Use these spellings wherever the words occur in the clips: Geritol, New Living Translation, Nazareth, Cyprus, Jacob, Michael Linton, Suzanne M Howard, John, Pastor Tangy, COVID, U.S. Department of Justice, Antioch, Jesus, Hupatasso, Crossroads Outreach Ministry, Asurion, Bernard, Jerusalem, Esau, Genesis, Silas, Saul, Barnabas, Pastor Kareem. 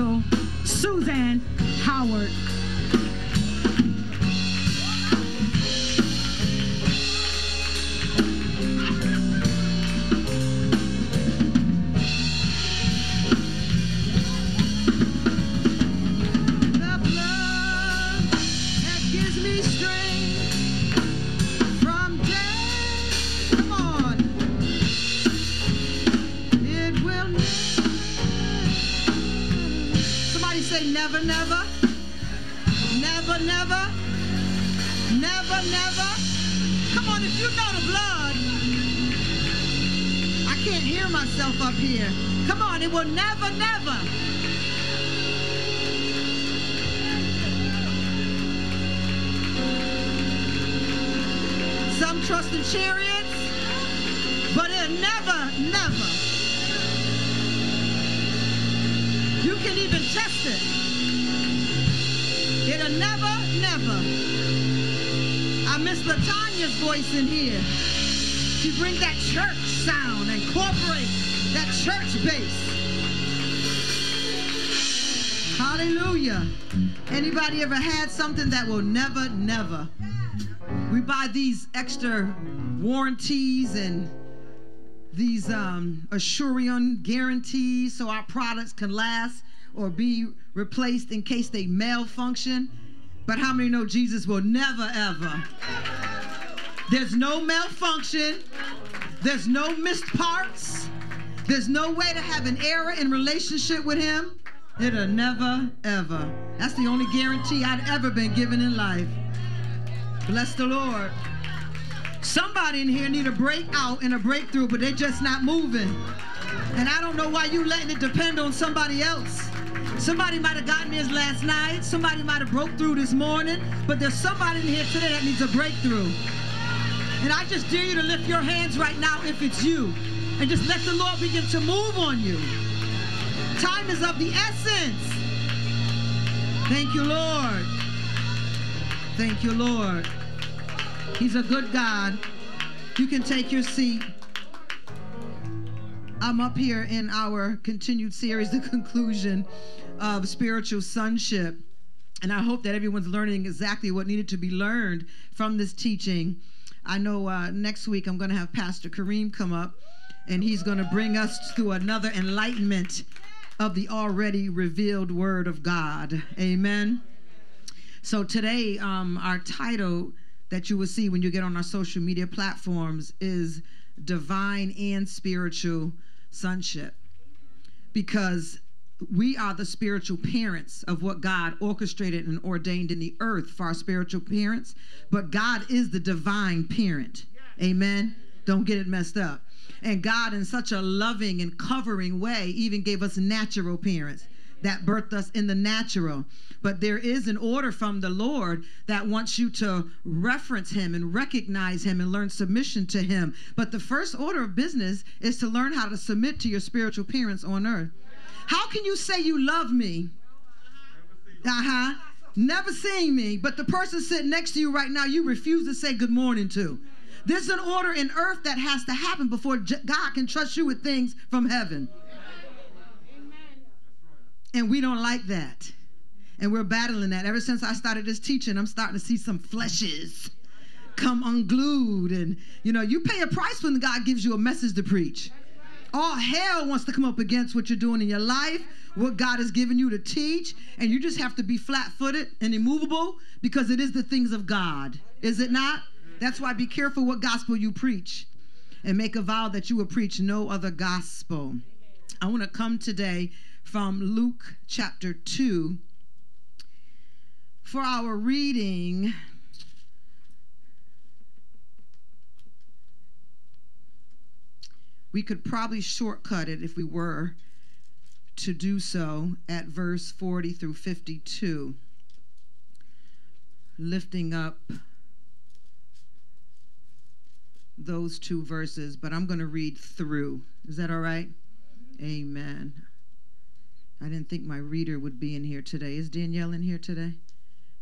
Apostle Suzanne Howard. Never, never, never, never, never, never. Come on, if you know the blood. I can't hear myself up here. Come on, it will never, never. Some trust in chariots, but it'll never, never. You can even test it. It'll never, never. I miss LaTanya's voice in here. She brings that church sound and incorporates that church bass. Hallelujah. Anybody ever had something that will never, never? We buy these extra warranties and these Asurion guarantees so our products can last or be replaced in case they malfunction. But how many know Jesus will never, ever? There's no malfunction. There's no missed parts. There's no way to have an error in relationship with him. It'll never, ever. That's the only guarantee I've ever been given in life. Bless the Lord. Somebody in here need a breakout and a breakthrough, but they're just not moving. And I don't know why you letting it depend on somebody else. Somebody might have gotten this last night. Somebody might have broke through this morning. But there's somebody in here today that needs a breakthrough. And I just dare you to lift your hands right now if it's you. And just let the Lord begin to move on you. Time is of the essence. Thank you, Lord. Thank you, Lord. He's a good God. You can take your seat. I'm up here in our continued series, the conclusion of spiritual sonship. And I hope that everyone's learning exactly what needed to be learned from this teaching. I know next week I'm going to have Pastor Kareem come up, and he's going to bring us through another enlightenment of the already revealed word of God. Amen. So today, our title that you will see when you get on our social media platforms is Divine and Spiritual Sonship, because we are the spiritual parents of what God orchestrated and ordained in the earth for our spiritual parents, but God is the divine parent. Amen. Don't get it messed up. And God, in such a loving and covering way, even gave us natural parents that birthed us in the natural. But there is an order from the Lord that wants you to reference him and recognize him and learn submission to him. But the first order of business is to learn how to submit to your spiritual parents on earth. How can you say you love me? Never seen me, but the person sitting next to you right now, you refuse to say good morning to. There's an order in earth that has to happen before God can trust you with things from heaven. And we don't like that. And we're battling that. Ever since I started this teaching, I'm starting to see some fleshes come unglued. And, you know, you pay a price when God gives you a message to preach. All hell wants to come up against what you're doing in your life, what God has given you to teach. And you just have to be flat-footed and immovable, because it is the things of God. Is it not? That's why be careful what gospel you preach, and make a vow that you will preach no other gospel. I want to come today from Luke chapter 2 for our reading. We could probably shortcut it if we were to do so at verse 40 through 52, lifting up those two verses, but I'm going to read through. Is that all right? Amen. I didn't think my reader would be in here today. Is Danielle in here today?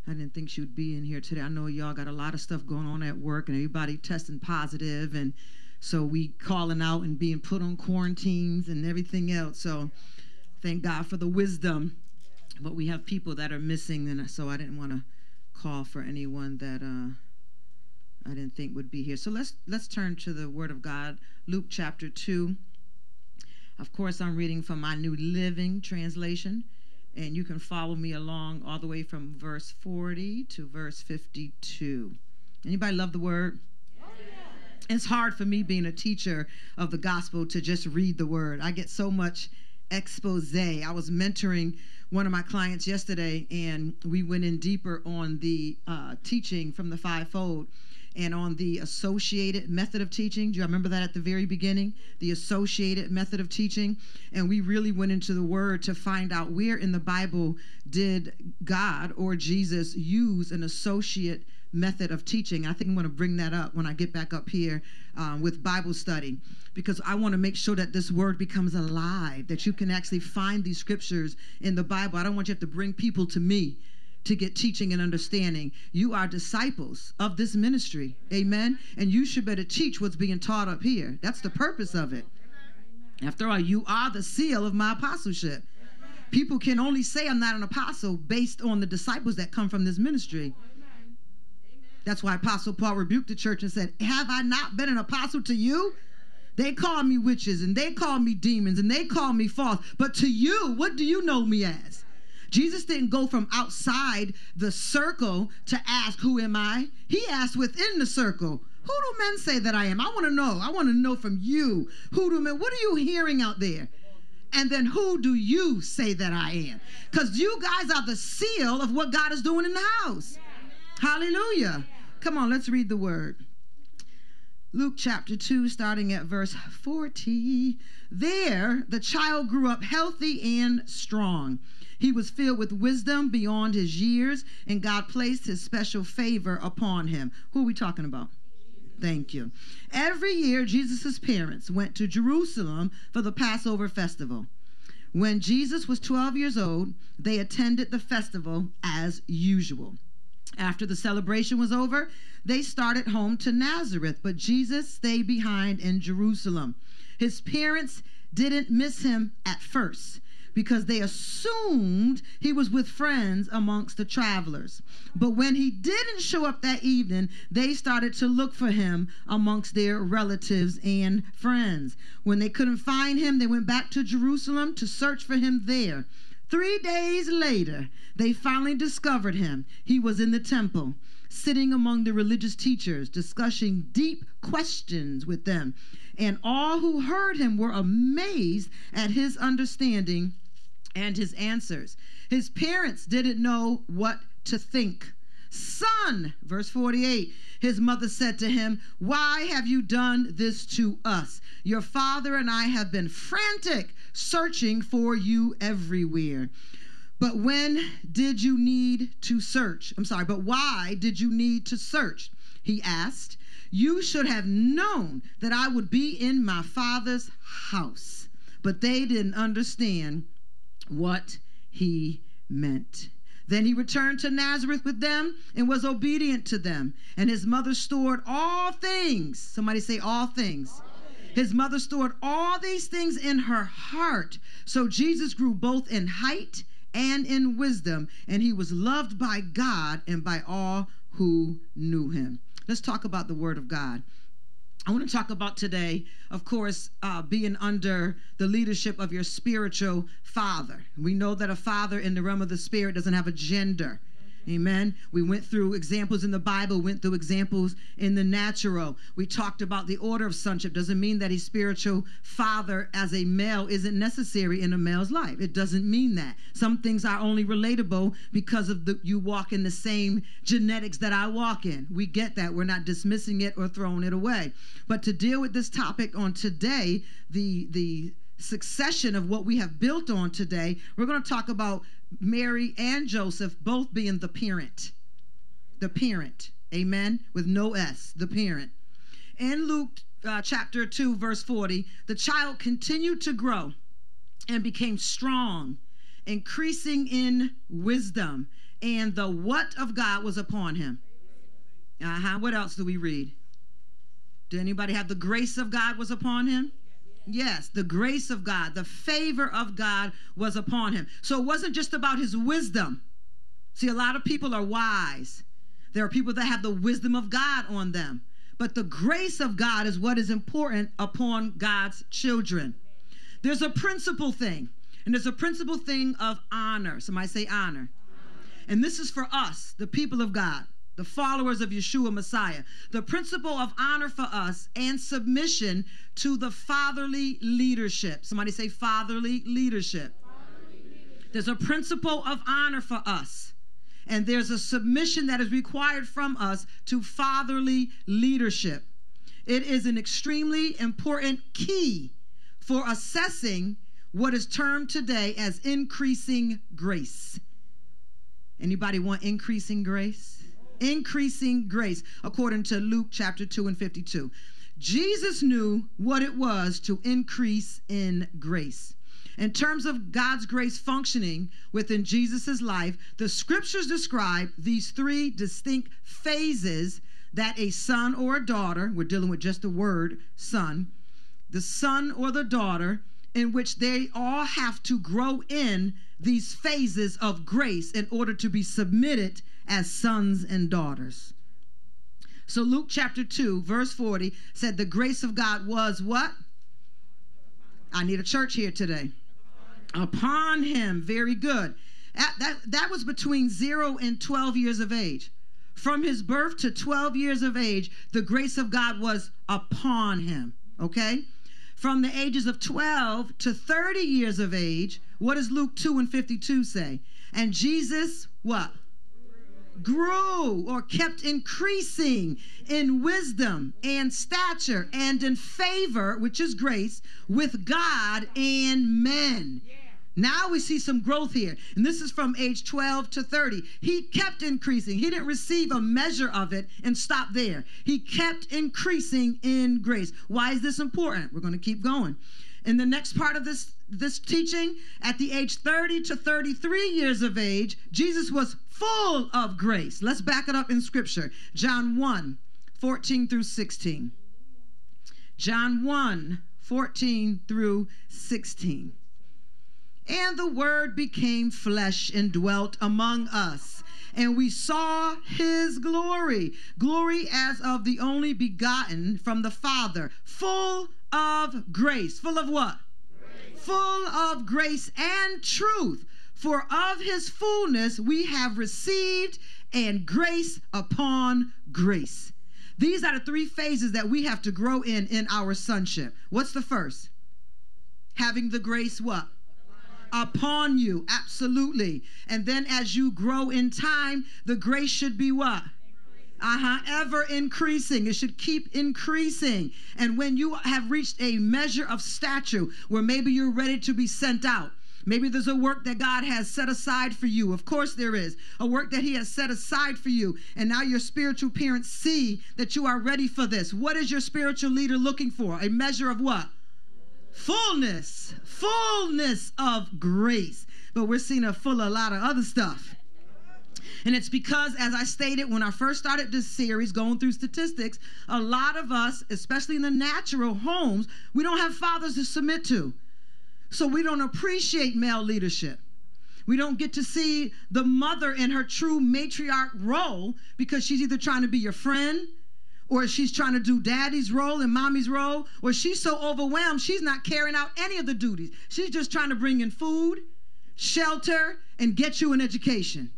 I didn't think she would be in here today. I know y'all got a lot of stuff going on at work, and everybody testing positive, and so we calling out and being put on quarantines and everything else. So thank God for the wisdom But we have people that are missing, and so I didn't want to call for anyone that I didn't think would be here. So let's turn to the Word of God, Luke chapter 2. Of course, I'm reading from my New Living Translation, and you can follow me along all the way from verse 40 to verse 52. Anybody love the Word? Yeah. It's hard for me, being a teacher of the gospel, to just read the Word. I get so much expose. I was mentoring one of my clients yesterday, and we went in deeper on the teaching from the Fivefold and on the associated method of teaching. Do you remember that at the very beginning? The associated method of teaching. And we really went into the Word to find out where in the Bible did God or Jesus use an associate method of teaching. I think I'm going to bring that up when I get back up here with Bible study, because I want to make sure that this Word becomes alive, that you can actually find these scriptures in the Bible. I don't want you to have to bring people to me to get teaching and understanding. You are disciples of this ministry. Amen. And you should better teach what's being taught up here. That's the purpose of it. After all, you are the seal of my apostleship. People can only say I'm not an apostle based on the disciples that come from this ministry. That's why Apostle Paul rebuked the church and said, have I not been an apostle to you? They call me witches, and they call me demons, and they call me false. But to you, what do you know me as? Jesus didn't go from outside the circle to ask, who am I? He asked within the circle, who do men say that I am? I want to know. I want to know from you. Who do men, what are you hearing out there? And then who do you say that I am? Because you guys are the seal of what God is doing in the house. Hallelujah. Come on, let's read the Word. Luke chapter 2, starting at verse 40. There the child grew up healthy and strong. He was filled with wisdom beyond his years, and God placed his special favor upon him. Who are we talking about? Thank you. Every year, Jesus' parents went to Jerusalem for the Passover festival. When Jesus was 12 years old, they attended the festival as usual. After the celebration was over, they started home to Nazareth, but Jesus stayed behind in Jerusalem. His parents didn't miss him at first because they assumed he was with friends amongst the travelers. But when he didn't show up that evening, they started to look for him amongst their relatives and friends. When they couldn't find him, they went back to Jerusalem to search for him there. 3 days later, they finally discovered him. He was in the temple, sitting among the religious teachers, discussing deep questions with them. And all who heard him were amazed at his understanding and his answers. His parents didn't know what to think. Son, verse 48, his mother said to him, why have you done this to us? Your father and I have been frantic searching for you everywhere. But why did you need to search? He asked. You should have known that I would be in my father's house. But they didn't understand what he meant. Then he returned to Nazareth with them and was obedient to them. And his mother stored all things. Somebody say all things. His mother stored all these things in her heart. So Jesus grew both in height and in wisdom, and he was loved by God and by all who knew him. Let's talk about the Word of God. I want to talk about today, of course, being under the leadership of your spiritual father. We know that a father in the realm of the spirit doesn't have a gender. Amen. We went through examples in the Bible, went through examples in the natural. We talked about the order of sonship. Doesn't mean that a spiritual father as a male isn't necessary in a male's life. It doesn't mean that. Some things are only relatable because of you walk in the same genetics that I walk in. We get that. We're not dismissing it or throwing it away. But to deal with this topic on today, the succession of what we have built on today, we're going to talk about Mary and Joseph both being the parent. The parent. Amen? With no S. The parent. In Luke chapter 2, verse 40, the child continued to grow and became strong, increasing in wisdom, and the what of God was upon him. What else do we read? Do anybody have the grace of God was upon him? Yes, the grace of God, the favor of God was upon him. So it wasn't just about his wisdom. See, a lot of people are wise. There are people that have the wisdom of God on them. But the grace of God is what is important upon God's children. There's a principal thing, and there's a principal thing of honor. Somebody say honor. And this is for us, the people of God, the followers of Yeshua Messiah. The principle of honor for us and submission to the fatherly leadership. Somebody say fatherly leadership. Fatherly leadership. There's a principle of honor for us, and there's a submission that is required from us to fatherly leadership. It is an extremely important key for assessing what is termed today as increasing grace. Anybody want increasing grace? Increasing grace, according to Luke chapter 2 and 52. Jesus knew what it was to increase in grace. In terms of God's grace functioning within Jesus' life, the scriptures describe these three distinct phases that a son or a daughter, we're dealing with just the word son, the son or the daughter, in which they all have to grow in these phases of grace in order to be submitted as sons and daughters. So Luke chapter 2, verse 40 said the grace of God was what? I need a church here today. Upon him. Very good. That was between 0 and 12 years of age. From his birth to 12 years of age, the grace of God was upon him. Okay? From the ages of 12 to 30 years of age, what does Luke 2 and 52 say? And Jesus, what? Grew or kept increasing in wisdom and stature and in favor, which is grace, with God and men. Yeah. Now we see some growth here. And this is from age 12 to 30. He kept increasing. He didn't receive a measure of it and stop there. He kept increasing in grace. Why is this important? We're going to keep going. In the next part of this teaching, at the age 30 to 33 years of age, Jesus was full of grace. Let's back it up in Scripture. John 1, 14 through 16. John 1, 14 through 16. And the Word became flesh and dwelt among us, and we saw his glory, glory as of the only begotten from the Father, full of grace. Full of what? Grace. Full of grace and truth. For of his fullness we have received, and grace upon grace. These are the three phases that we have to grow in our sonship. What's the first? Having the grace what? Upon you. Absolutely. And then as you grow in time, the grace should be what? Ever increasing. It should keep increasing. And when you have reached a measure of stature where maybe you're ready to be sent out, maybe there's a work that God has set aside for you. Of course there is. A work that he has set aside for you. And now your spiritual parents see that you are ready for this. What is your spiritual leader looking for? A measure of what? Fullness. Fullness of grace. But we're seeing a lot of other stuff. And it's because, as I stated when I first started this series, going through statistics, a lot of us, especially in the natural homes, we don't have fathers to submit to. So we don't appreciate male leadership. We don't get to see the mother in her true matriarch role because she's either trying to be your friend, or she's trying to do daddy's role and mommy's role, or she's so overwhelmed she's not carrying out any of the duties. She's just trying to bring in food, shelter, and get you an education.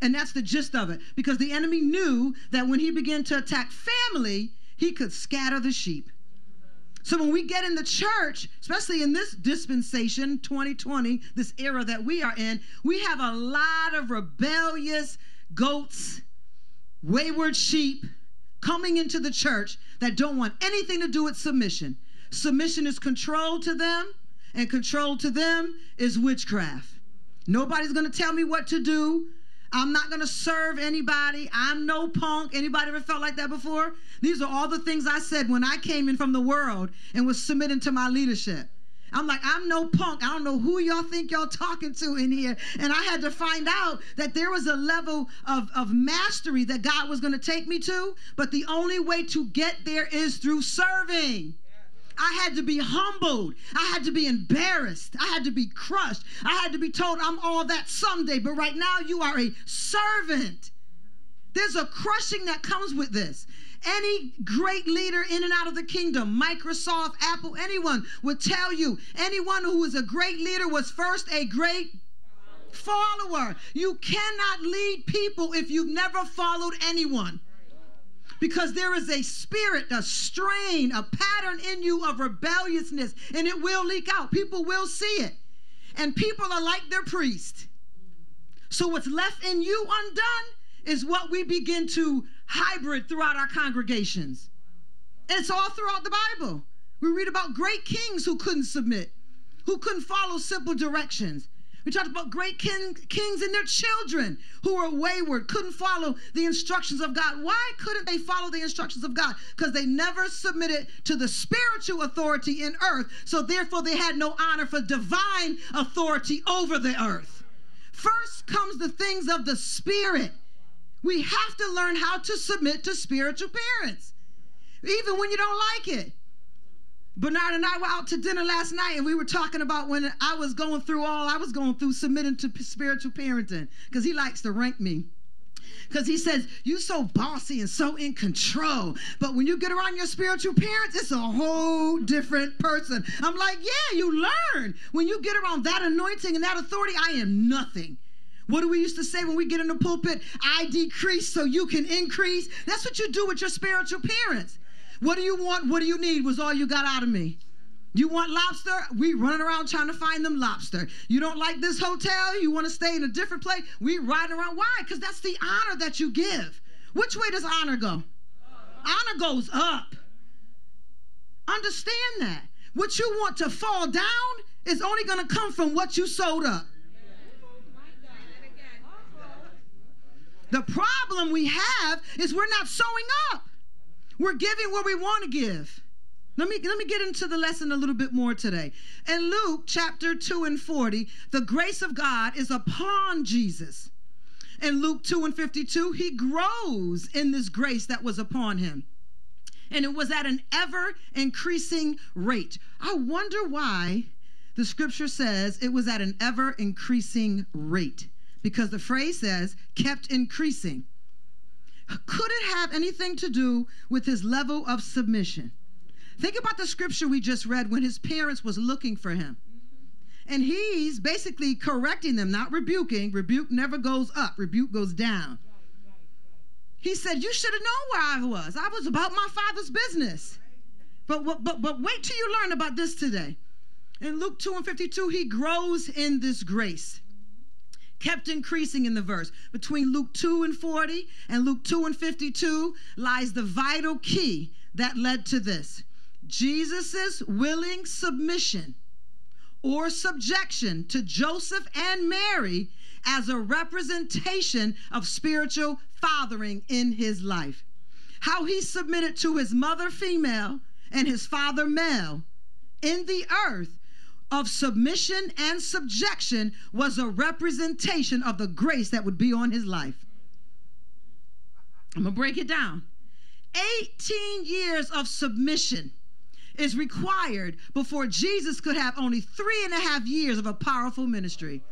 And that's the gist of it, because the enemy knew that when he began to attack family, he could scatter the sheep. So when we get in the church, especially in this dispensation, 2020, this era that we are in, we have a lot of rebellious goats, wayward sheep coming into the church that don't want anything to do with submission. Submission is control to them, and control to them is witchcraft. Nobody's going to tell me what to do. I'm not going to serve anybody. I'm no punk. Anybody ever felt like that before? These are all the things I said when I came in from the world and was submitting to my leadership. I'm like, I'm no punk. I don't know who y'all think y'all talking to in here. And I had to find out that there was a level of mastery that God was going to take me to, but the only way to get there is through serving. I had to be humbled. I had to be embarrassed. I had to be crushed. I had to be told I'm all that someday, but right now you are a servant. There's a crushing that comes with this. Any great leader in and out of the kingdom, Microsoft, Apple, anyone would tell you, anyone who is a great leader was first a great follower. You cannot lead people if you've never followed anyone. Because there is a spirit, a strain, a pattern in you of rebelliousness, and it will leak out. People will see it. And people are like their priest. So what's left in you undone is what we begin to hybrid throughout our congregations. And it's all throughout the Bible. We read about great kings who couldn't submit, who couldn't follow simple directions. We talked about great kings and their children who were wayward, couldn't follow the instructions of God. Why couldn't they follow the instructions of God? Because they never submitted to the spiritual authority in earth, so therefore they had no honor for divine authority over the earth. First comes the things of the spirit. We have to learn how to submit to spiritual parents, even when you don't like it. Bernard and I were out to dinner last night, and we were talking about when I was going through all I was going through submitting to spiritual parenting, because he likes to rank me. Because he says, you're so bossy and so in control, but when you get around your spiritual parents, it's a whole different person. I'm like, yeah, you learn. When you get around that anointing and that authority, I am nothing. What do we used to say when we get in the pulpit? I decrease so you can increase. That's what you do with your spiritual parents. What do you want? What do you need? Was all you got out of me. You want lobster? We running around trying to find them lobster. You don't like this hotel? You want to stay in a different place? We riding around. Why? Because that's the honor that you give. Which way does honor go? Honor goes up. Understand that. What you want to fall down is only going to come from what you sewed up. The problem we have is we're not sewing up. We're giving what we want to give. Let me get into the lesson a little bit more today. In Luke chapter 2 and 40, the grace of God is upon Jesus. In Luke 2 and 52, he grows in this grace that was upon him. And it was at an ever-increasing rate. I wonder why the scripture says it was at an ever-increasing rate. Because the phrase says, kept increasing. Could it have anything to do with his level of submission? Think about the scripture we just read when his parents was looking for him. And he's basically correcting them, not rebuking. Rebuke never goes up. Rebuke goes down. He said, you should have known where I was. I was about my father's business. But wait till you learn about this today. In Luke 2 and 52, he grows in this grace. Kept increasing in the verse. Between Luke 2 and 40 and Luke 2 and 52 lies the vital key that led to this. Jesus's willing submission or subjection to Joseph and Mary as a representation of spiritual fathering in his life. How he submitted to his mother female and his father male in the earth of submission and subjection was a representation of the grace that would be on his life. I'm going to break it down. 18 years of submission is required before Jesus could have only 3.5 years of a powerful ministry.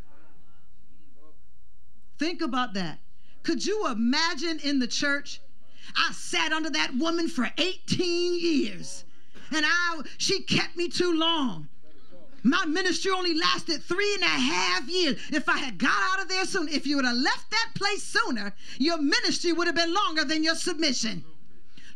Think about that. Could you imagine in the church? I sat under that woman for 18 years, and she kept me too long. My ministry only lasted 3.5 years. If I had got out of there soon, if you would have left that place sooner, your ministry would have been longer than your submission.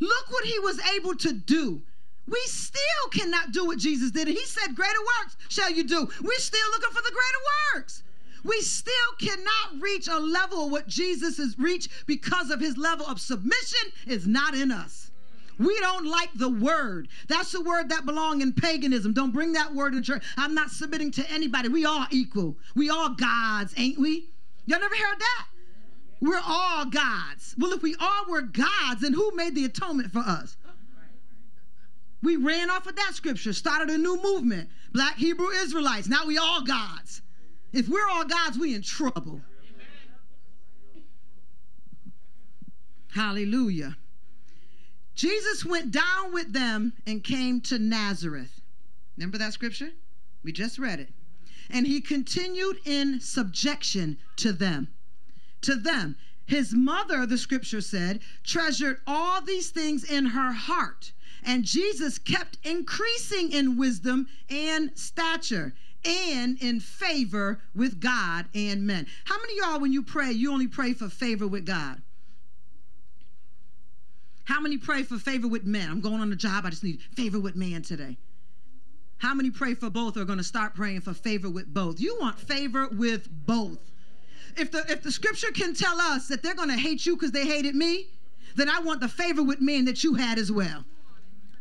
Look what he was able to do. We still cannot do what Jesus did. He said, greater works shall you do. We're still looking for the greater works. We still cannot reach a level of what Jesus has reached because of his level of submission is not in us. We don't like the word. That's the word that belongs in paganism. Don't bring that word in church. I'm not submitting to anybody. We all equal. We all gods, ain't we? Y'all never heard that? We're all gods. Well, if we all were gods, then who made the atonement for us? We ran off of that scripture, started a new movement, black Hebrew Israelites. Now we all gods. If we're all gods, we in trouble. Hallelujah. Jesus went down with them and came to Nazareth. Remember that scripture? We just read it. And he continued in subjection to them. His mother, the scripture said, treasured all these things in her heart. And Jesus kept increasing in wisdom and stature and in favor with God and men. How many of y'all, when you pray, you only pray for favor with God? How many pray for favor with men? I'm going on a job. I just need favor with man today. How many pray for both or are going to start praying for favor with both? You want favor with both. If the scripture can tell us that they're going to hate you because they hated me, then I want the favor with men that you had as well.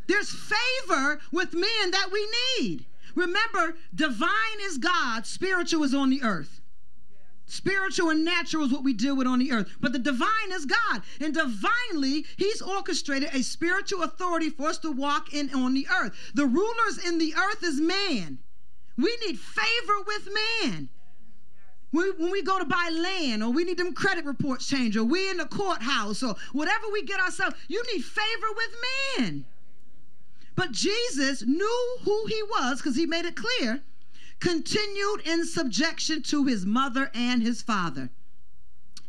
There's favor with men that we need. Remember, divine is God, spiritual is on the earth. Spiritual and natural is what we deal with on the earth. But the divine is God. And divinely, he's orchestrated a spiritual authority for us to walk in on the earth. The rulers in the earth is man. We need favor with man. When we go to buy land, or we need them credit reports changed, or we're in the courthouse, or whatever we get ourselves, you need favor with man. But Jesus knew who he was, because he made it clear, continued in subjection to his mother and his father.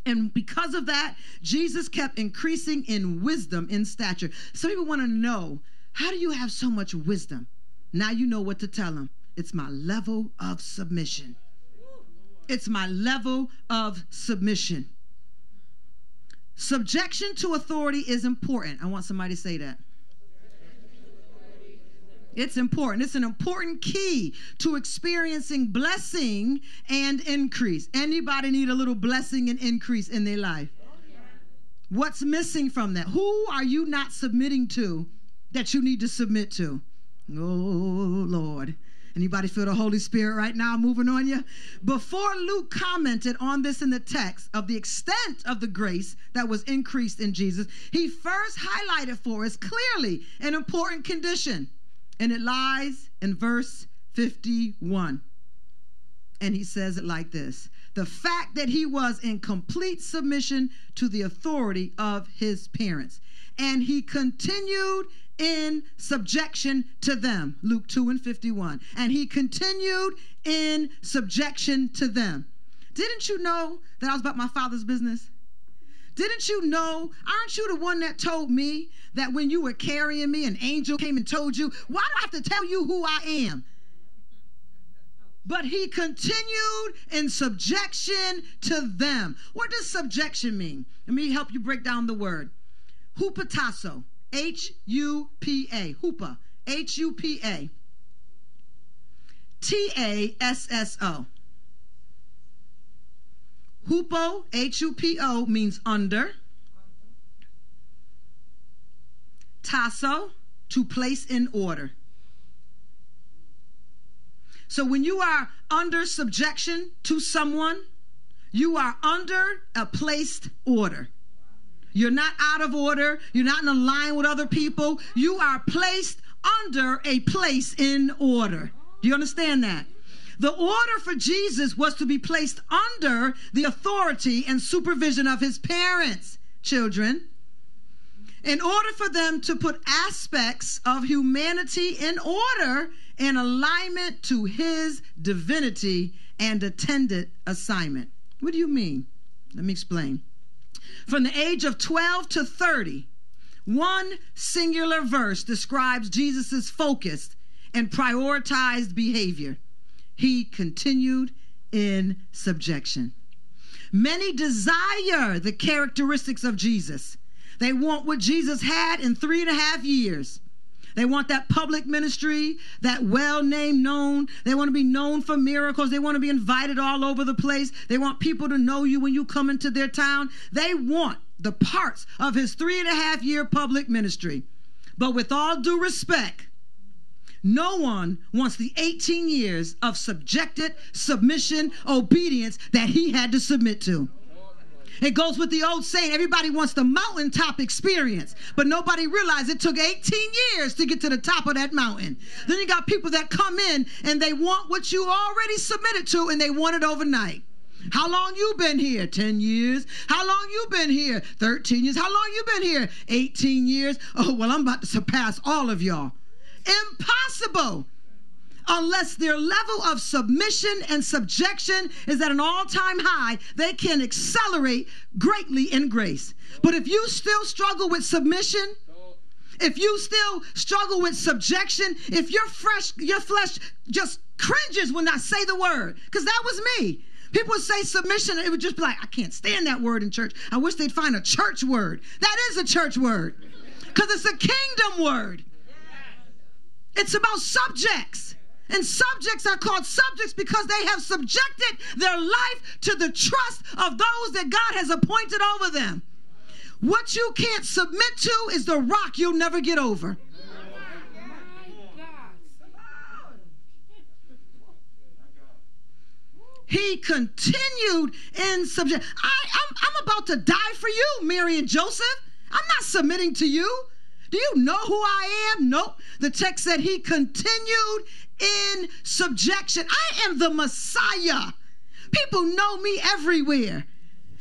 And because of that, Jesus kept increasing in wisdom, in stature. Some people want to know, how do you have so much wisdom? Now you know what to tell them. It's my level of submission. It's my level of submission. Subjection to authority is important. I want somebody to say that. It's important. It's an important key to experiencing blessing and increase. Anybody need a little blessing and increase in their life? What's missing from that? Who are you not submitting to that you need to submit to? Oh, Lord. Anybody feel the Holy Spirit right now moving on you? Before Luke commented on this in the text of the extent of the grace that was increased in Jesus, he first highlighted for us clearly an important condition, and it lies in verse 51. And he says it like this: the fact that he was in complete submission to the authority of his parents, and he continued in subjection to them. Luke 2:51. And he continued in subjection to them. Didn't you know that I was about my Father's business? Didn't you know? Aren't you the one that told me that when you were carrying me, an angel came and told you? Why do I have to tell you who I am? But he continued in subjection to them. What does subjection mean? Let me help you break down the word. Hupatasso. H-U-P-A, hupa, H-U-P-A, T-A-S-S-O. Hupo, H-U-P-O, means under. Tasso, to place in order. So when you are under subjection to someone, you are under a placed order. You're not out of order. You're not in a line with other people. You are placed under a place in order. Do you understand that? The order for Jesus was to be placed under the authority and supervision of his parents, children, in order for them to put aspects of humanity in order and alignment to his divinity and attendant assignment. What do you mean? Let me explain. From the age of 12 to 30, one singular verse describes Jesus' focused and prioritized behavior. He continued in subjection. Many desire the characteristics of Jesus. They want what Jesus had in 3.5 years. They want that public ministry, that well-named known. They want to be known for miracles. They want to be invited all over the place. They want people to know you when you come into their town. They want the parts of his 3.5 year public ministry. But with all due respect, no one wants the 18 years of subjected submission, obedience that he had to submit to. It goes with the old saying, everybody wants the mountaintop experience, but nobody realized it took 18 years to get to the top of that mountain. Then you got people that come in and they want what you already submitted to and they want it overnight. How long you been here? 10 years. How long you been here? 13 years. How long you been here? 18 years. Oh, well, I'm about to surpass all of y'all. Impossible. Unless their level of submission and subjection is at an all-time high, they can accelerate greatly in grace. But if you still struggle with submission, if you still struggle with subjection, if your flesh just cringes when I say the word, because that was me. People would say submission, and it would just be like, I can't stand that word in church. I wish they'd find a church word. That is a church word, because it's a kingdom word. It's about subjects. And subjects are called subjects because they have subjected their life to the trust of those that God has appointed over them. What you can't submit to is the rock you'll never get over. He continued in subjection. I'm about to die for you, Mary and Joseph. I'm not submitting to you. Do you know who I am? Nope. The text said he continued in subjection. I am the Messiah. People know me everywhere.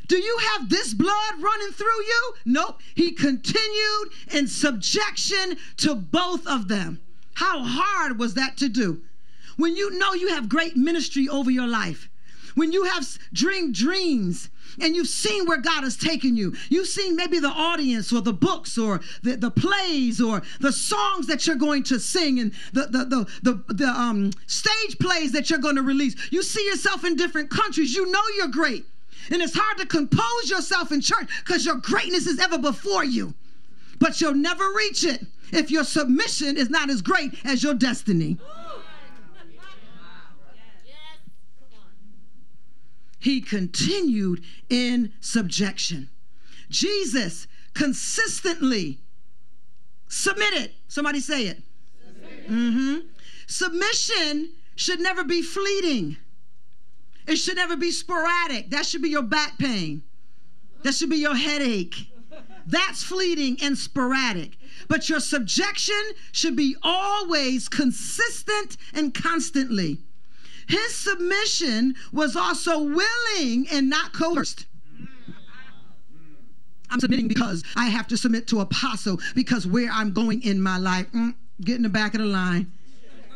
Do you have this blood running through you? Nope. He continued in subjection to both of them. How hard was that to do? When you know you have great ministry over your life, when you have dreamed dreams, and you've seen where God has taken you. You've seen maybe the audience or the books or the plays or the songs that you're going to sing and the stage plays that you're going to release. You see yourself in different countries. You know you're great. And it's hard to compose yourself in church because your greatness is ever before you. But you'll never reach it if your submission is not as great as your destiny. He continued in subjection. Jesus consistently submitted. Somebody say it. Submission should never be fleeting. It should never be sporadic. That should be your back pain. That should be your headache. That's fleeting and sporadic. But your subjection should be always consistent and constantly. His submission was also willing and not coerced. I'm submitting because I have to submit to Apostle because where I'm going in my life, get in the back of the line.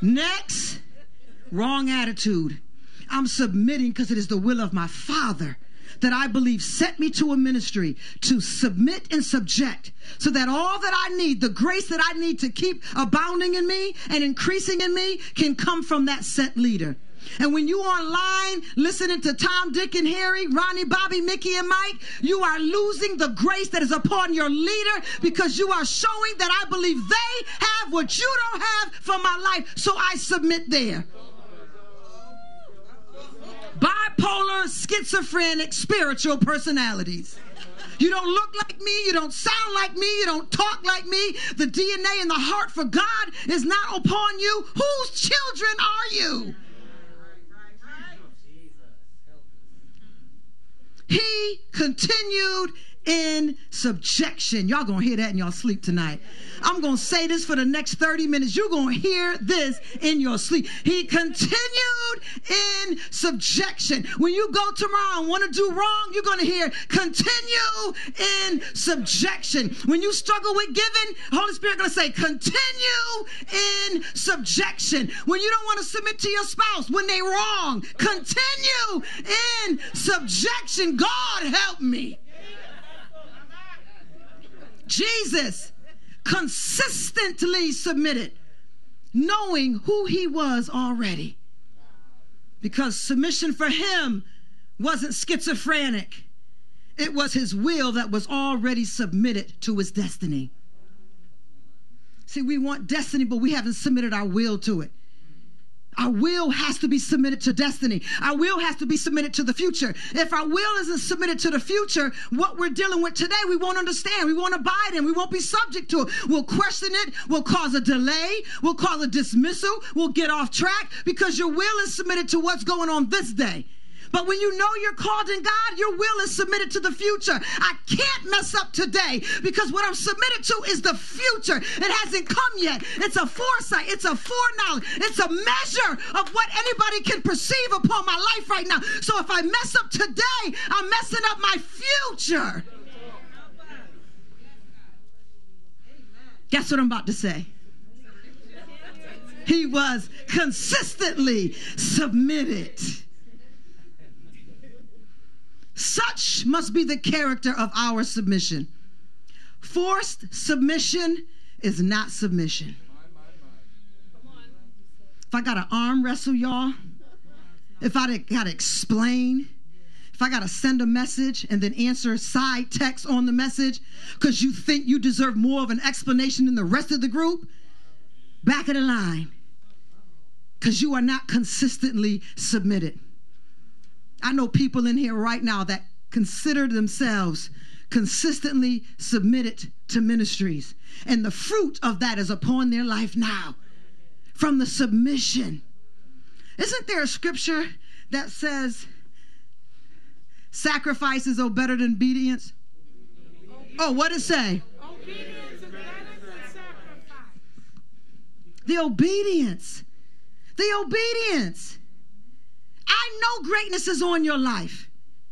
Next, wrong attitude. I'm submitting because it is the will of my Father that I believe sent me to a ministry to submit and subject so that all that I need, the grace that I need to keep abounding in me and increasing in me can come from that sent leader. And when you online listening to Tom, Dick, and Harry, Ronnie, Bobby, Mickey, and Mike, you are losing the grace that is upon your leader because you are showing that I believe they have what you don't have for my life, so I submit there. Bipolar, schizophrenic, spiritual personalities. You don't look like me. You don't sound like me. You don't talk like me. The DNA in the heart for God is not upon you. Whose children are you? He continued in subjection. Y'all going to hear that in your sleep tonight. I'm going to say this for the next 30 minutes. You're going to hear this in your sleep. He continued in subjection. When you go tomorrow and want to do wrong, you're going to hear continue in subjection. When you struggle with giving, the Holy Spirit going to say continue in subjection. When you don't want to submit to your spouse, when they're wrong, continue in subjection. God help me. Jesus consistently submitted, knowing who he was already. Because submission for him wasn't schizophrenic. It was his will that was already submitted to his destiny. See, we want destiny, but we haven't submitted our will to it. Our will has to be submitted to destiny. Our will has to be submitted to the future. If our will isn't submitted to the future, what we're dealing with today, we won't understand. We won't abide in. We won't be subject to it. We'll question it. We'll cause a delay. We'll cause a dismissal. We'll get off track because your will is submitted to what's going on this day. But when you know you're called in God, your will is submitted to the future. I can't mess up today because what I'm submitted to is the future. It hasn't come yet. It's a foresight. It's a foreknowledge. It's a measure of what anybody can perceive upon my life right now. So if I mess up today, I'm messing up my future. Guess what I'm about to say? He was consistently submitted. Such must be the character of our submission. Forced submission is not submission. If I got to arm wrestle y'all, if I got to explain, if I got to send a message and then answer side text on the message because you think you deserve more of an explanation than the rest of the group, back of the line, because you are not consistently submitted. I know people in here right now that consider themselves consistently submitted to ministries. And the fruit of that is upon their life now from the submission. Isn't there a scripture that says sacrifices are better than obedience? Oh, what it say? Obedience is better than sacrifice. The obedience. I know greatness is on your life.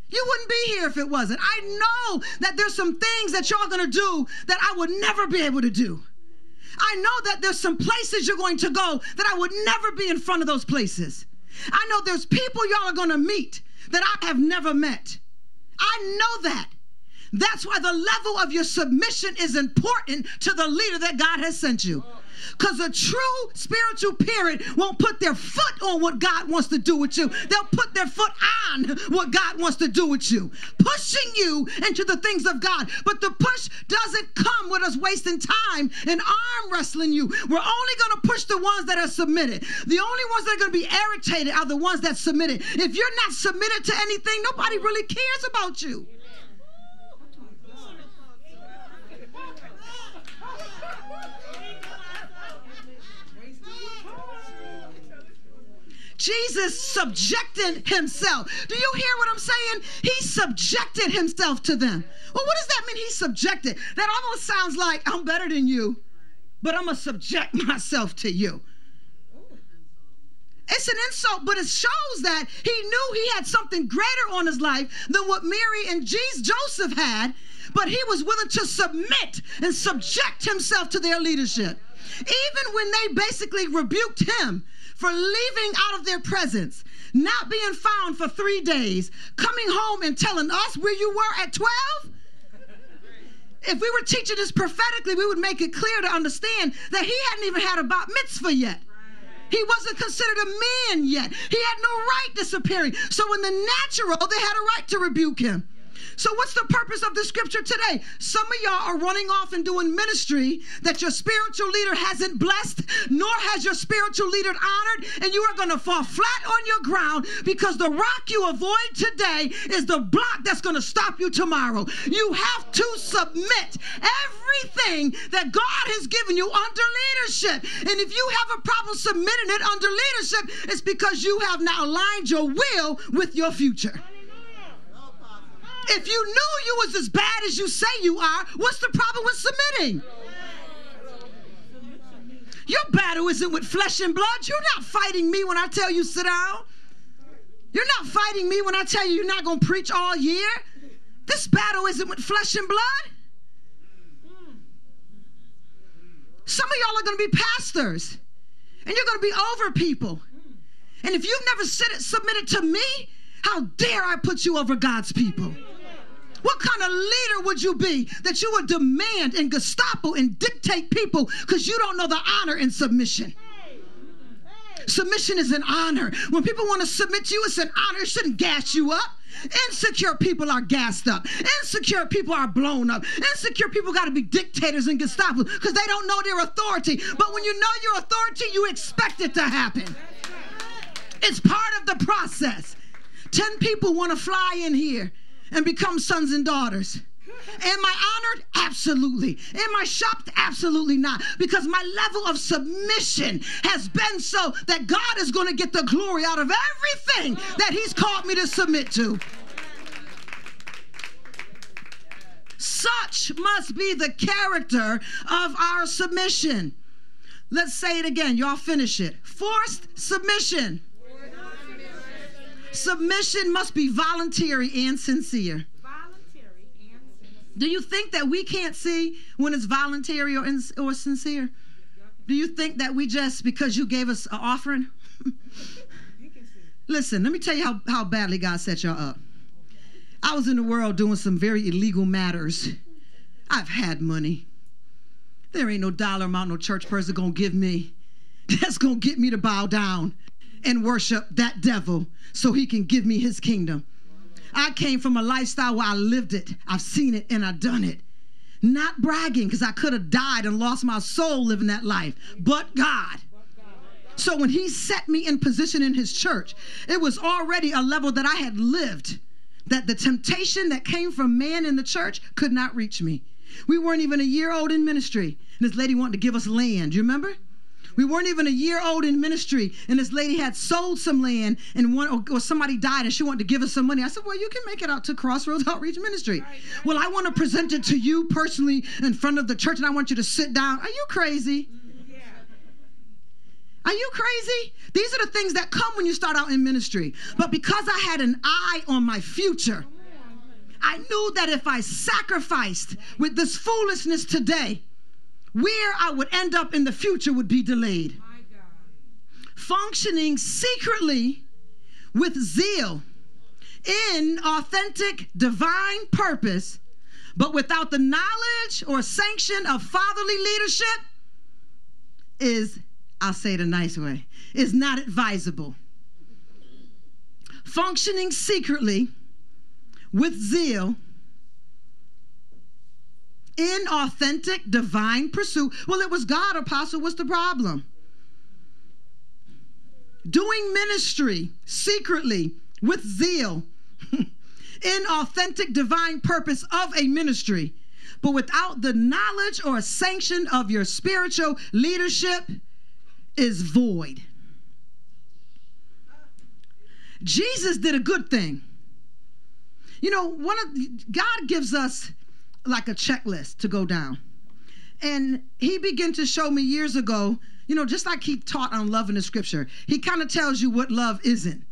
You wouldn't be here if it wasn't. I know that there's some things that y'all going to do that I would never be able to do. I know that there's some places you're going to go that I would never be in front of those places. I know there's people y'all are going to meet that I have never met. I know that. That's why the level of your submission is important to the leader that God has sent you. Because a true spiritual parent won't put their foot on what God wants to do with you. They'll put their foot on what God wants to do with you, pushing you into the things of God. But the push doesn't come with us wasting time and arm wrestling you. We're only going to push the ones that are submitted. The only ones that are going to be irritated are the ones that submitted. If you're not submitted to anything, nobody really cares about you. Jesus subjected himself. Do you hear what I'm saying? He subjected himself to them. Well, what does that mean? He subjected. That almost sounds like I'm better than you, but I'm going to subject myself to you. It's an insult, but it shows that he knew he had something greater on his life than what Mary and Joseph had, but he was willing to submit and subject himself to their leadership. Even when they basically rebuked him for leaving out of their presence, not being found for 3 days, coming home and telling us where you were at 12? If we were teaching this prophetically, we would make it clear to understand that he hadn't even had a bat mitzvah yet. He wasn't considered a man yet. He had no right disappearing. So in the natural, they had a right to rebuke him. So what's the purpose of the scripture today? Some of y'all are running off and doing ministry that your spiritual leader hasn't blessed, nor has your spiritual leader honored, and you are going to fall flat on your ground because the rock you avoid today is the block that's going to stop you tomorrow. You have to submit everything that God has given you under leadership. And if you have a problem submitting it under leadership, it's because you have not aligned your will with your future. If you knew you was as bad as you say you are, what's the problem with submitting? Your battle isn't with flesh and blood. You're not fighting me when I tell you sit down. You're not fighting me when I tell you you're not going to preach all year. This battle isn't with flesh and blood. Some of y'all are going to be pastors, and you're going to be over people. And if you've never submitted to me, how dare I put you over God's people? What kind of leader would you be that you would demand and Gestapo and dictate people because you don't know the honor in submission? Submission is an honor. When people want to submit to you, it's an honor. It shouldn't gas you up. Insecure people are gassed up. Insecure people are blown up. Insecure people got to be dictators and Gestapo because they don't know their authority. But when you know your authority, you expect it to happen. It's part of the process. 10 people want to fly in here and become sons and daughters. Am I honored? Absolutely. Am I shocked? Absolutely not. Because my level of submission has been so that God is going to get the glory out of everything that he's called me to submit to. Such must be the character of our submission. Let's say it again. Y'all finish it. Forced submission. Submission must be voluntary and sincere. Do you think that we can't see when it's voluntary or sincere? Do you think that we just, because you gave us an offering? Listen, let me tell you how badly God set y'all up. I was in the world doing some very illegal matters. I've had money. There ain't no dollar amount no church person gonna give me that's gonna get me to bow down and worship that devil so he can give me his kingdom. I came from a lifestyle where I lived it. I've seen it and I've done it. Not bragging, because I could have died and lost my soul living that life, but God. So when he set me in position in his church, it was already a level that I had lived, that the temptation that came from man in the church could not reach me. We weren't even a year old in ministry, and this lady wanted to give us land. You remember? We weren't even a year old in ministry, and this lady had sold some land, and or somebody died, and she wanted to give us some money. I said, well, you can make it out to Crossroads Outreach Ministry. Right. Well, I want to present it to you personally in front of the church, and I want you to sit down. Are you crazy? Yeah. Are you crazy? These are the things that come when you start out in ministry. But because I had an eye on my future, I knew that if I sacrificed with this foolishness today, where I would end up in the future would be delayed. My God. Functioning secretly with zeal in authentic divine purpose, but without the knowledge or sanction of fatherly leadership is, I'll say it a nice way, is not advisable. Functioning secretly with zeal in authentic divine pursuit. Well, it was God, Apostle. What's the problem? Doing ministry secretly with zeal in authentic divine purpose of a ministry, but without the knowledge or sanction of your spiritual leadership is void. Jesus did a good thing. You know, God gives us like a checklist to go down. And he began to show me years ago, you know, just like he taught on love in the scripture, he kind of tells you what love isn't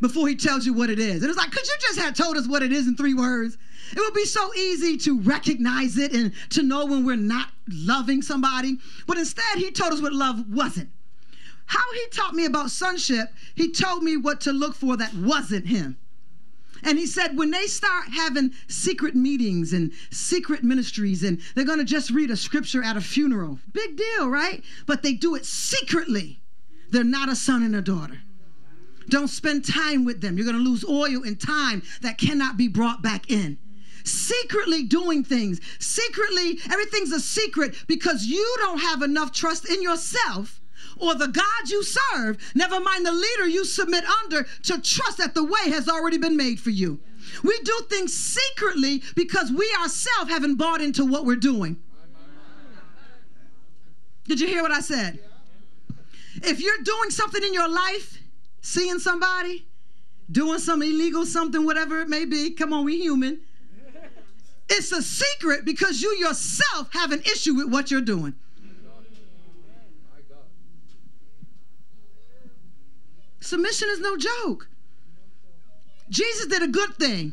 before he tells you what it is. And it's like, could you just have told us what it is in 3 words? It would be so easy to recognize it and to know when we're not loving somebody. But instead, he told us what love wasn't. How he taught me about sonship, he told me what to look for that wasn't him. And he said, when they start having secret meetings and secret ministries, and they're going to just read a scripture at a funeral, big deal, right? But they do it secretly. They're not a son and a daughter. Don't spend time with them. You're going to lose oil and time that cannot be brought back in. Secretly doing things. Secretly, everything's a secret because you don't have enough trust in yourself or the God you serve, never mind the leader you submit under, to trust that the way has already been made for you. We do things secretly because we ourselves haven't bought into what we're doing. Did you hear what I said? If you're doing something in your life, seeing somebody, doing some illegal something, whatever it may be, come on, we human. It's a secret because you yourself have an issue with what you're doing. Submission is no joke. Jesus did a good thing,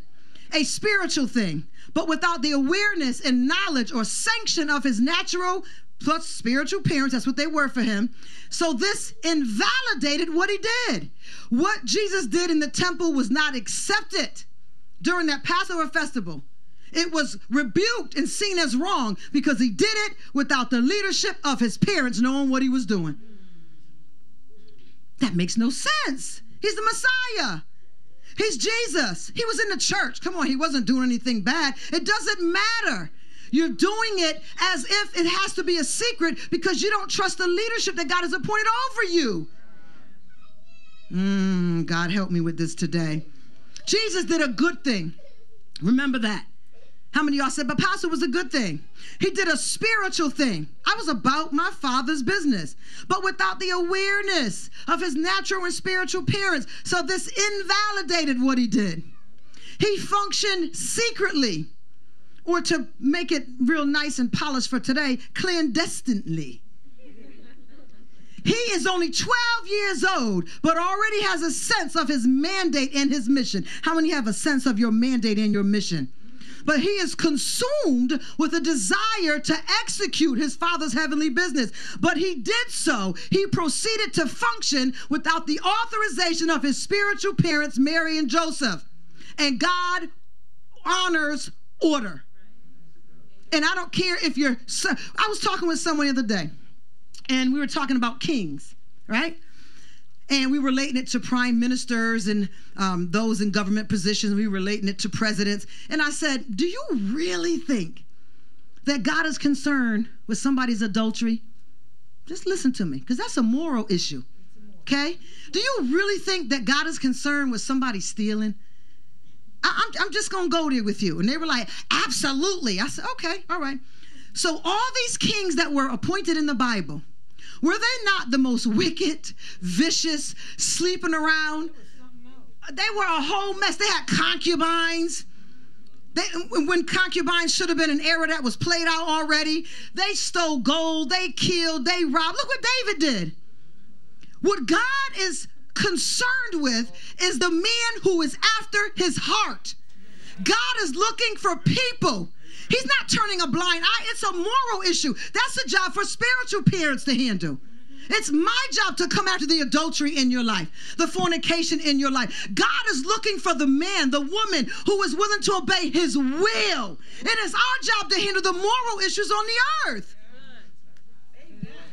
a spiritual thing, but without the awareness and knowledge or sanction of his natural plus spiritual parents, that's what they were for him. So this invalidated what he did. What Jesus did in the temple was not accepted during that Passover festival. It was rebuked and seen as wrong because he did it without the leadership of his parents knowing what he was doing. That makes no sense. He's the Messiah. He's Jesus. He was in the church. Come on, he wasn't doing anything bad. It doesn't matter. You're doing it as if it has to be a secret because you don't trust the leadership that God has appointed over you. God help me with this today. Jesus did a good thing. Remember that. How many of y'all said, but Pastor, was a good thing? He did a spiritual thing. I was about my Father's business, but without the awareness of his natural and spiritual parents. So this invalidated what he did. He functioned secretly, or to make it real nice and polished for today, clandestinely. He is only 12 years old, but already has a sense of his mandate and his mission. How many have a sense of your mandate and your mission? But he is consumed with a desire to execute his Father's heavenly business. But he did so. He proceeded to function without the authorization of his spiritual parents, Mary and Joseph. And God honors order. And I don't care if you're... I was talking with someone the other day. And we were talking about kings, right? And we were relating it to prime ministers and those in government positions. We were relating it to presidents. And I said, do you really think that God is concerned with somebody's adultery? Just listen to me, because that's a moral issue, okay? Do you really think that God is concerned with somebody stealing? I'm just going to go there with you. And they were like, absolutely. I said, okay, all right. So all these kings that were appointed in the Bible, were they not the most wicked, vicious, sleeping around? They were a whole mess. They had concubines. When concubines should have been an era that was played out already. They stole gold. They killed. They robbed. Look what David did. What God is concerned with is the man who is after his heart. God is looking for people. He's not turning a blind eye. It's a moral issue. That's a job for spiritual parents to handle. It's my job to come after the adultery in your life, the fornication in your life. God is looking for the man, the woman who is willing to obey his will. And it's our job to handle the moral issues on the earth.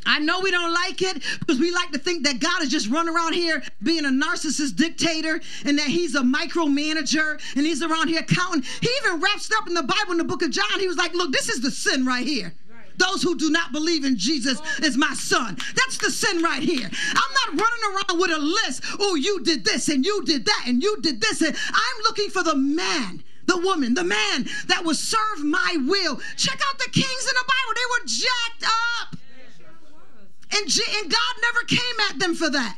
I know we don't like it because we like to think that God is just running around here being a narcissist dictator and that he's a micromanager and he's around here counting. He even wraps it up in the Bible in the book of John. He was like, look, this is the sin right here. Those who do not believe in Jesus is my son. That's the sin right here. I'm not running around with a list. Oh, you did this and you did that and you did this. And I'm looking for the man, the woman, the man that will serve my will. Check out the kings in the Bible. They were jacked up. And God never came at them for that.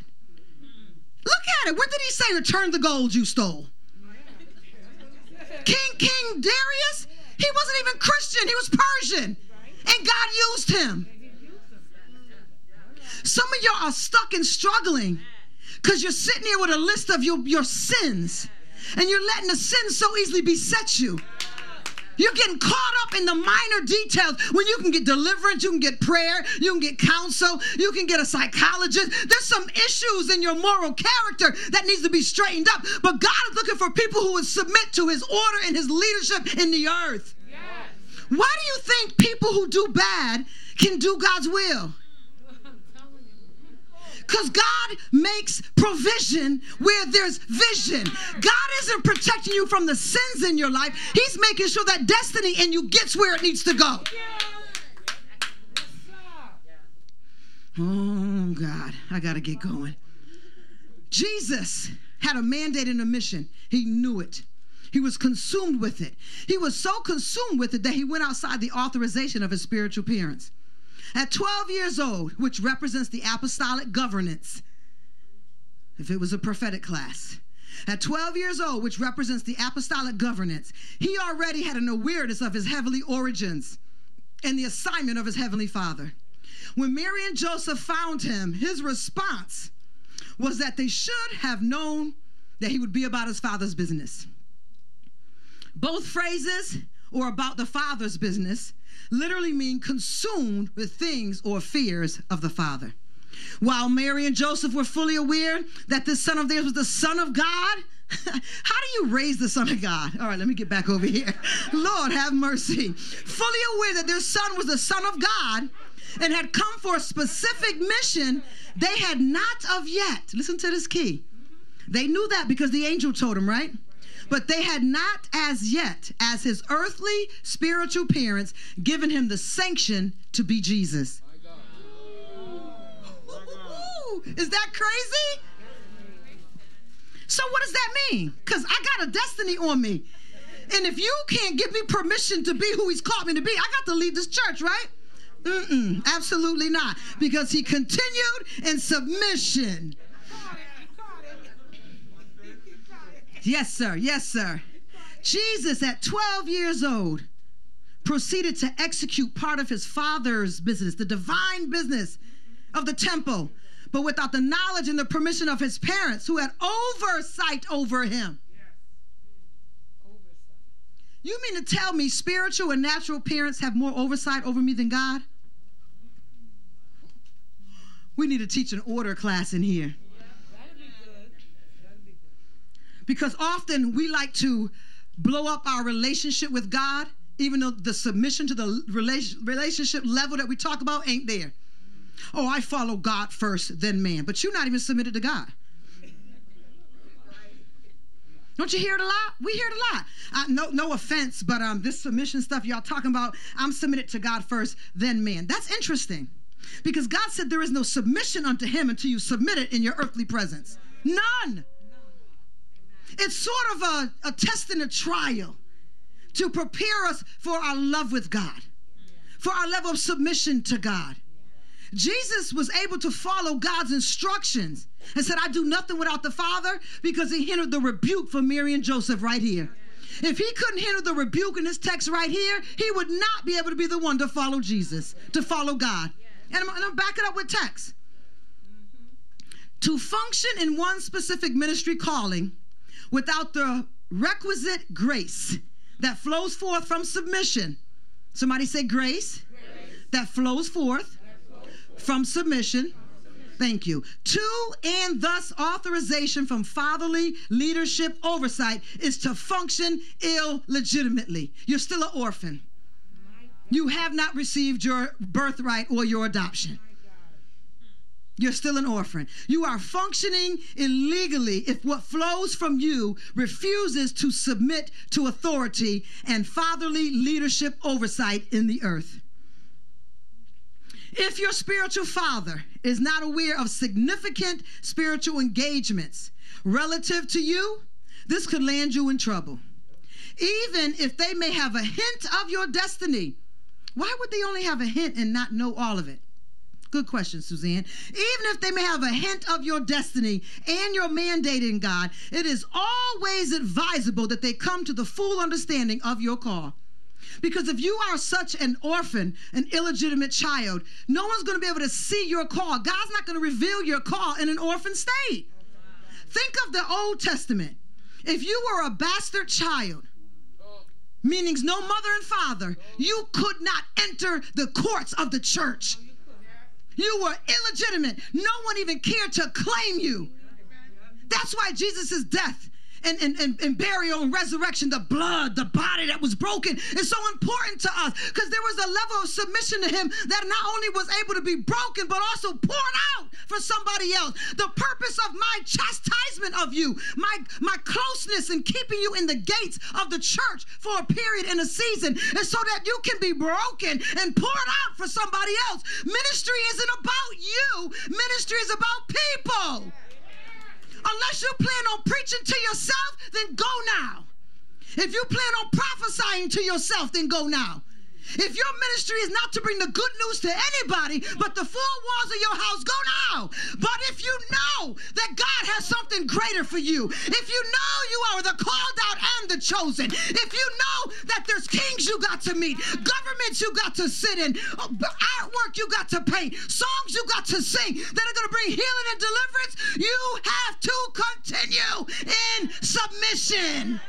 Look at it. What did he say? Return the gold you stole. King Darius, he wasn't even Christian. He was Persian. And God used him. Some of y'all are stuck and struggling because you're sitting here with a list of your sins. And you're letting the sin so easily beset you. You're getting caught up in the minor details when you can get deliverance, you can get prayer, you can get counsel, you can get a psychologist. There's some issues in your moral character that needs to be straightened up. But God is looking for people who would submit to his order and his leadership in the earth. Yes. Why do you think people who do bad can do God's will? Because God makes provision where there's vision. God isn't protecting you from the sins in your life. He's making sure that destiny in you gets where it needs to go. Oh, God, I got to get going. Jesus had a mandate and a mission. He knew it. He was consumed with it. He was so consumed with it that he went outside the authorization of his spiritual parents. At 12 years old, which represents the apostolic governance, if it was a prophetic class, at 12 years old, which represents the apostolic governance, he already had an awareness of his heavenly origins and the assignment of his heavenly Father. When Mary and Joseph found him, his response was that they should have known that he would be about his Father's business. Both phrases, or about the Father's business, literally mean consumed with things or fears of the Father. While Mary and Joseph were fully aware that this son of theirs was the Son of God, how do you raise the Son of God? All right, let me get back over here. Lord, have mercy. Fully aware that their son was the Son of God and had come for a specific mission they had not of yet. Listen to this key. They knew that because the angel told them, right? But they had not as yet, as his earthly spiritual parents, given him the sanction to be Jesus. Is that crazy? So what does that mean? Because I got a destiny on me. And if you can't give me permission to be who he's called me to be, I got to leave this church, right? Mm-mm, absolutely not. Because he continued in submission. Yes, sir. Yes, sir. Jesus, at 12 years old, proceeded to execute part of his father's business, the divine business of the temple, but without the knowledge and the permission of his parents, who had oversight over him. You mean to tell me spiritual and natural parents have more oversight over me than God? We need to teach an order class in here. Because often we like to blow up our relationship with God, even though the submission to the relationship level that we talk about ain't there. Oh, I follow God first, then man. But you're not even submitted to God. Don't you hear it a lot? We hear it a lot. No offense, but this submission stuff y'all talking about, I'm submitted to God first, then man. That's interesting, because God said there is no submission unto him until you submit it in your earthly presence. None. It's sort of a test and a trial to prepare us for our love with God, for our level of submission to God. Jesus was able to follow God's instructions and said, I do nothing without the Father, because he hindered the rebuke for Mary and Joseph right here. If he couldn't hinder the rebuke in this text right here, he would not be able to be the one to follow Jesus, to follow God. And I'm going to back it up with text. To function in one specific ministry calling without the requisite grace that flows forth from submission. Somebody say grace. That flows forth from submission. Thank you. To and thus authorization from fatherly leadership oversight is to function illegitimately. You're still an orphan. You have not received your birthright or your adoption. You're still an orphan. You are functioning illegally if what flows from you refuses to submit to authority and fatherly leadership oversight in the earth. If your spiritual father is not aware of significant spiritual engagements relative to you, this could land you in trouble. Even if they may have a hint of your destiny, why would they only have a hint and not know all of it? Good question, Suzanne. Even if they may have a hint of your destiny and your mandate in God, it is always advisable that they come to the full understanding of your call. Because if you are such an orphan, an illegitimate child, no one's going to be able to see your call. God's not going to reveal your call in an orphan state. Think of the Old Testament. If you were a bastard child, meaning no mother and father, you could not enter the courts of the church. You were illegitimate. No one even cared to claim you. That's why Jesus' death and burial and resurrection, the blood, the body that was broken, is so important to us, because there was a level of submission to him that not only was able to be broken, but also poured out for somebody else. The purpose of my chastisement of you, my closeness and keeping you in the gates of the church for a period and a season, is so that you can be broken and poured out for somebody else. Ministry isn't about you. Ministry is about people. Unless you plan on preaching to yourself, then go now. If you plan on prophesying to yourself, then go now. If your ministry is not to bring the good news to anybody but the four walls of your house, go now. But if you know that God has something greater for you, if you know you are the called out and the chosen, if you know that there's kings you got to meet, governments you got to sit in, artwork you got to paint, songs you got to sing that are going to bring healing and deliverance, you have to continue in submission.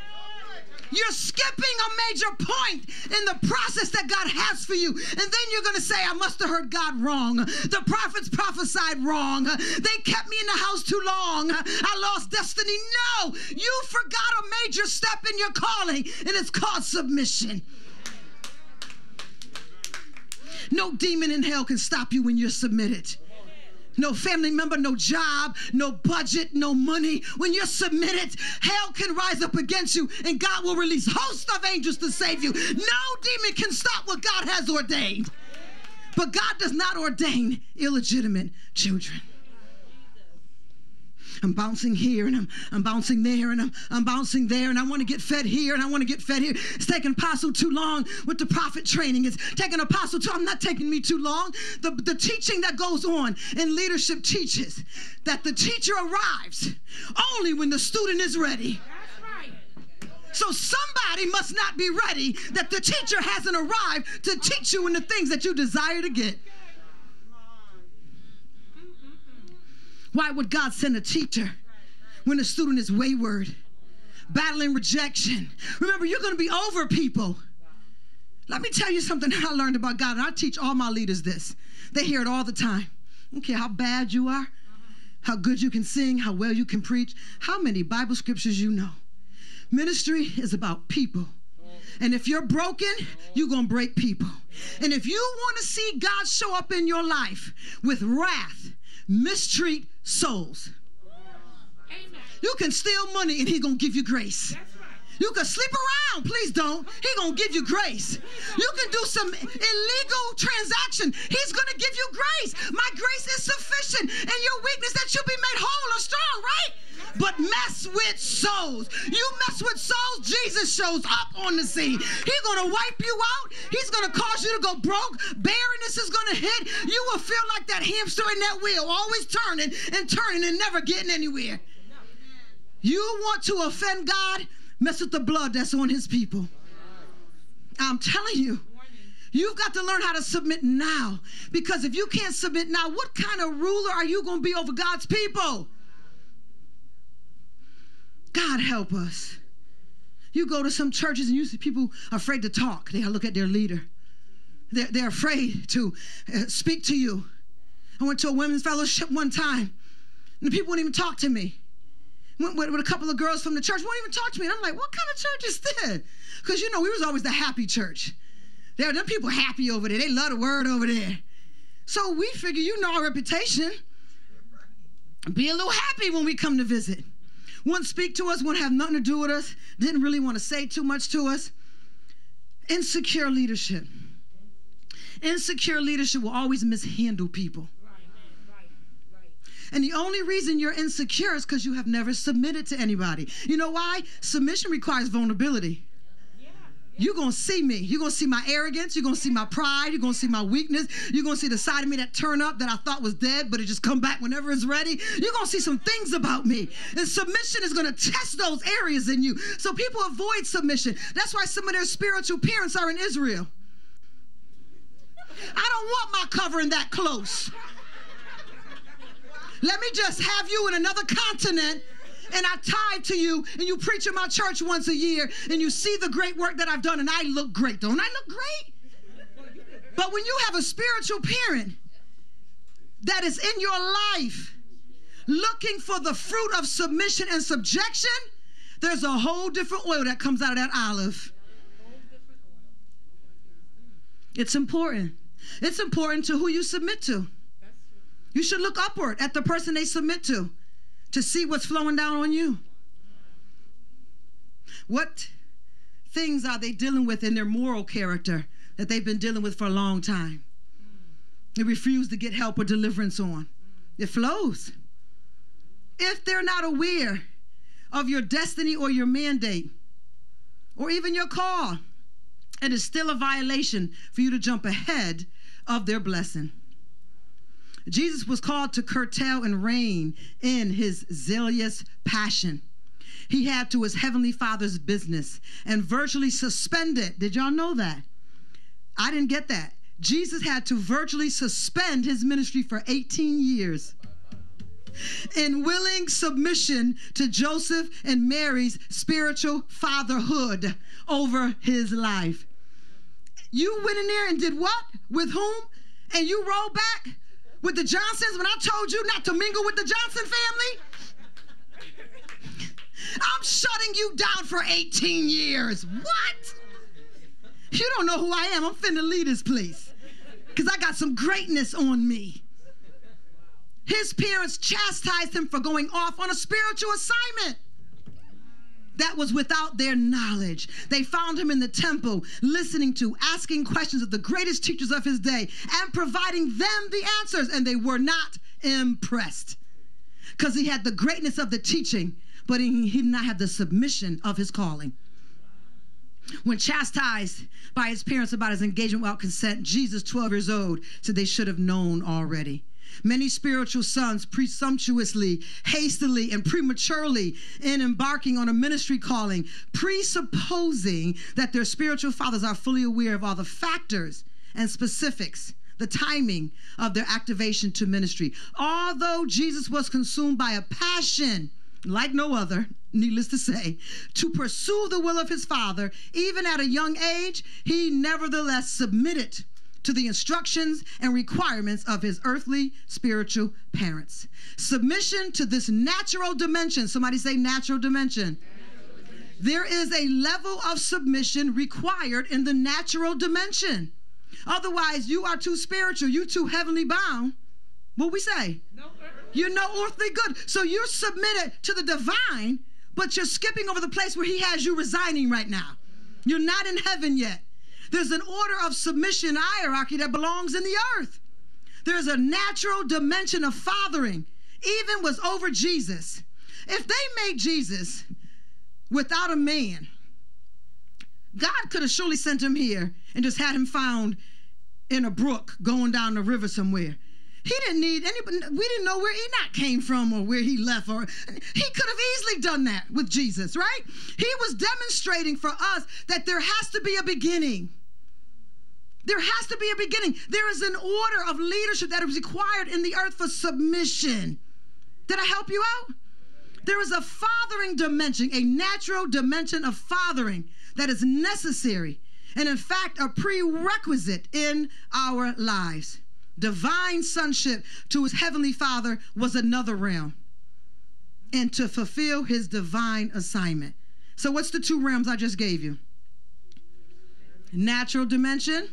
You're skipping a major point in the process that God has for you. And then you're going to say, I must have heard God wrong. The prophets prophesied wrong. They kept me in the house too long. I lost destiny. No, you forgot a major step in your calling, and it's called submission. No demon in hell can stop you when you're submitted. No family member, no job, no budget, no money. When you're submitted, hell can rise up against you, and God will release hosts of angels to save you. No demon can stop what God has ordained. But God does not ordain illegitimate children. I'm bouncing here, and I'm bouncing there, and I'm bouncing there, and I want to get fed here, and I want to get fed here. It's taking Apostle too long with the prophet training. It's taking Apostle too, I'm not taking me too long. The teaching that goes on in leadership teaches that the teacher arrives only when the student is ready. So somebody must not be ready that the teacher hasn't arrived to teach you in the things that you desire to get. Why would God send a teacher when a student is wayward, battling rejection? Remember, you're going to be over people. Let me tell you something I learned about God, and I teach all my leaders this. They hear it all the time. I don't care how bad you are, how good you can sing, how well you can preach, how many Bible scriptures you know. Ministry is about people. And if you're broken, you're going to break people. And if you want to see God show up in your life with wrath, mistreat souls. Amen. You can steal money and he's going to give you grace. That's right. You can sleep around. Please don't. He's going to give you grace. You can do some illegal transaction. He's going to give you grace. My grace is sufficient in your weakness that you'll be made whole or strong, right? But mess with souls. You mess with souls, Jesus shows up on the scene. He's going to wipe you out. He's going to cause you to go broke. Barrenness is going to hit. You will feel like that hamster in that wheel, always turning and turning and never getting anywhere. You want to offend God? Mess with the blood that's on his people. I'm telling you. You've got to learn how to submit now. Because if you can't submit now, what kind of ruler are you going to be over God's people? God help us. You go to some churches and you see people afraid to talk. They look at their leader. They're afraid to speak to you. I went to a women's fellowship one time, and the people wouldn't even talk to me. Went with a couple of girls from the church, won't even talk to me. And I'm like, what kind of church is this? Because, you know, we was always the happy church. There, them people happy over there. They love the word over there. So we figure, you know our reputation. Be a little happy when we come to visit. Wouldn't speak to us, wouldn't have nothing to do with us, didn't really want to say too much to us. Insecure leadership. Insecure leadership will always mishandle people. And the only reason you're insecure is because you have never submitted to anybody. You know why? Submission requires vulnerability. You're going to see me. You're going to see my arrogance. You're going to see my pride. You're going to see my weakness. You're going to see the side of me that turn up that I thought was dead, but it just come back whenever it's ready. You're going to see some things about me. And submission is going to test those areas in you. So people avoid submission. That's why some of their spiritual parents are in Israel. I don't want my covering that close. Let me just have you in another continent. And I tithe to you, and you preach in my church once a year, and you see the great work that I've done, and I look great. Don't I look great? But when you have a spiritual parent that is in your life looking for the fruit of submission and subjection, there's a whole different oil that comes out of that olive. It's important. It's important to who you submit to. You should look upward at the person they submit to see what's flowing down on you. What things are they dealing with in their moral character that they've been dealing with for a long time? They refuse to get help or deliverance on. It flows. If they're not aware of your destiny or your mandate or even your call, it is still a violation for you to jump ahead of their blessing. Jesus was called to curtail and reign in his zealous passion. He had to his heavenly Father's business and virtually suspend it. Did y'all know that? I didn't get that. Jesus had to virtually suspend his ministry for 18 years in willing submission to Joseph and Mary's spiritual fatherhood over his life. You went in there and did what? With whom? And you rolled back? With the Johnsons, when I told you not to mingle with the Johnson family? I'm shutting you down for 18 years. What? You don't know who I am. I'm finna lead this place because I got some greatness on me. His parents chastised him for going off on a spiritual assignment that was without their knowledge. They found him in the temple, listening to, asking questions of the greatest teachers of his day, and providing them the answers, and they were not impressed. because he had the greatness of the teaching, but he did not have the submission of his calling. When chastised by his parents about his engagement without consent, Jesus, 12 years old, said they should have known already. Many spiritual sons presumptuously, hastily, and prematurely in embarking on a ministry calling, presupposing that their spiritual fathers are fully aware of all the factors and specifics, the timing of their activation to ministry. Although Jesus was consumed by a passion like no other, needless to say, to pursue the will of his Father, even at a young age, he nevertheless submitted to the instructions and requirements of his earthly spiritual parents. Submission to this natural dimension. Somebody say natural dimension. Natural dimension. There is a level of submission required in the natural dimension. Otherwise, you are too spiritual. You too heavenly bound. What we say? No earthly. You're no earthly good. So you're submitted to the divine, but you're skipping over the place where he has you residing right now. You're not in heaven yet. There's an order of submission hierarchy that belongs in the earth. There's a natural dimension of fathering, even was over Jesus. If they made Jesus without a man, God could have surely sent him here and just had him found in a brook going down the river somewhere. He didn't need anybody. We didn't know where Enoch came from or where he left. Or he could have easily done that with Jesus, right? He was demonstrating for us that there has to be a beginning. There has to be a beginning. There is an order of leadership that is required in the earth for submission. Did I help you out? There is a fathering dimension, a natural dimension of fathering that is necessary and, in fact, a prerequisite in our lives. Divine sonship to his heavenly Father was another realm, and to fulfill his divine assignment. So what's the two realms I just gave you? Natural dimension